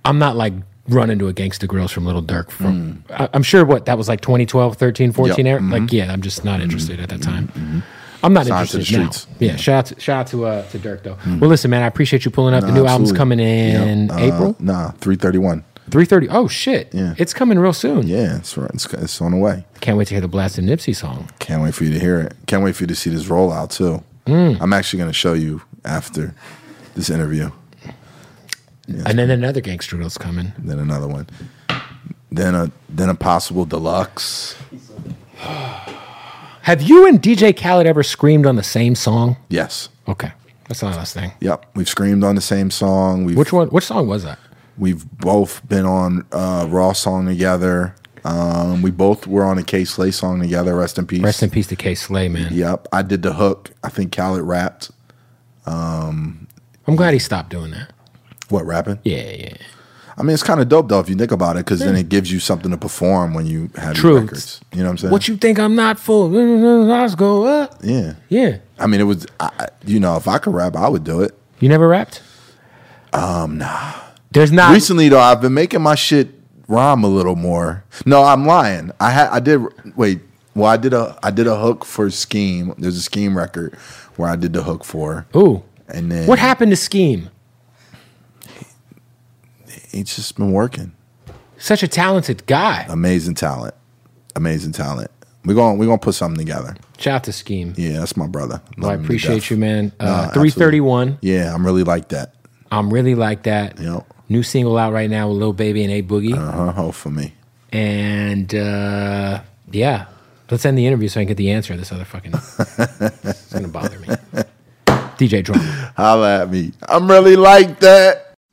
I'm not like run into a Gangsta Grillz from Little Dirk. From mm. I, I'm sure what that was like twenty twelve, thirteen, fourteen yep. era. Mm-hmm. Like yeah, I'm just not interested mm-hmm. at that time. Mm-hmm. I'm not Sign interested now. Yeah, yeah, shout out to, shout out to, uh, to Dirk though. Mm. Well, listen, man, I appreciate you pulling up. Nah, the new absolutely. album's coming in yep. uh, April. Nah, three thirty one. Three thirty. Oh shit! Yeah, it's coming real soon. Yeah, it's right. It's, it's on the way. Can't wait to hear the Blasted Nipsey song. Can't wait for you to hear it. Can't wait for you to see this rollout too. Mm. I'm actually going to show you after this interview. Yeah, and then cool. another Gangsta Grillz coming. And then another one. Then a then a possible deluxe. Have you and D J Khaled ever screamed on the same song? Yes. Okay. That's the last thing. Yep. We've screamed on the same song. We've, which one? Which song was that? We've both been on uh, Raw song together. Um, we both were on a K-Slay song together. Rest in peace. Rest in peace to K-Slay, man. Yep. I did the hook. I think Khaled rapped. Um, I'm glad he stopped doing that. What, rapping? Yeah, yeah. I mean, it's kind of dope, though, if you think about it, because yeah. then it gives you something to perform when you have Truth. your records. You know what I'm saying? What you think I'm not for? Let's go up. Yeah. Yeah. I mean, it was, I, you know, if I could rap, I would do it. You never rapped? Um, nah. There's not. Recently, though, I've been making my shit rhyme a little more. No, I'm lying. I had, I did, wait, well, I did a, I did a hook for Scheme. There's a Scheme record where I did the hook for. Ooh. And then. What happened to Scheme? He's just been working. Such a talented guy. Amazing talent. Amazing talent. We're going we're gonna put something together. Shout out to Scheme. Yeah, that's my brother. Well, I appreciate you, man. Uh, no, three thirty-one. Absolutely. Yeah, I'm really like that. I'm really like that. Yep. New single out right now with Lil Baby and A Boogie. Uh-huh, hope for me. And uh, yeah, let's end the interview so I can get the answer of this other fucking... It's going to bother me. D J Drama. Holla at me. I'm really like that.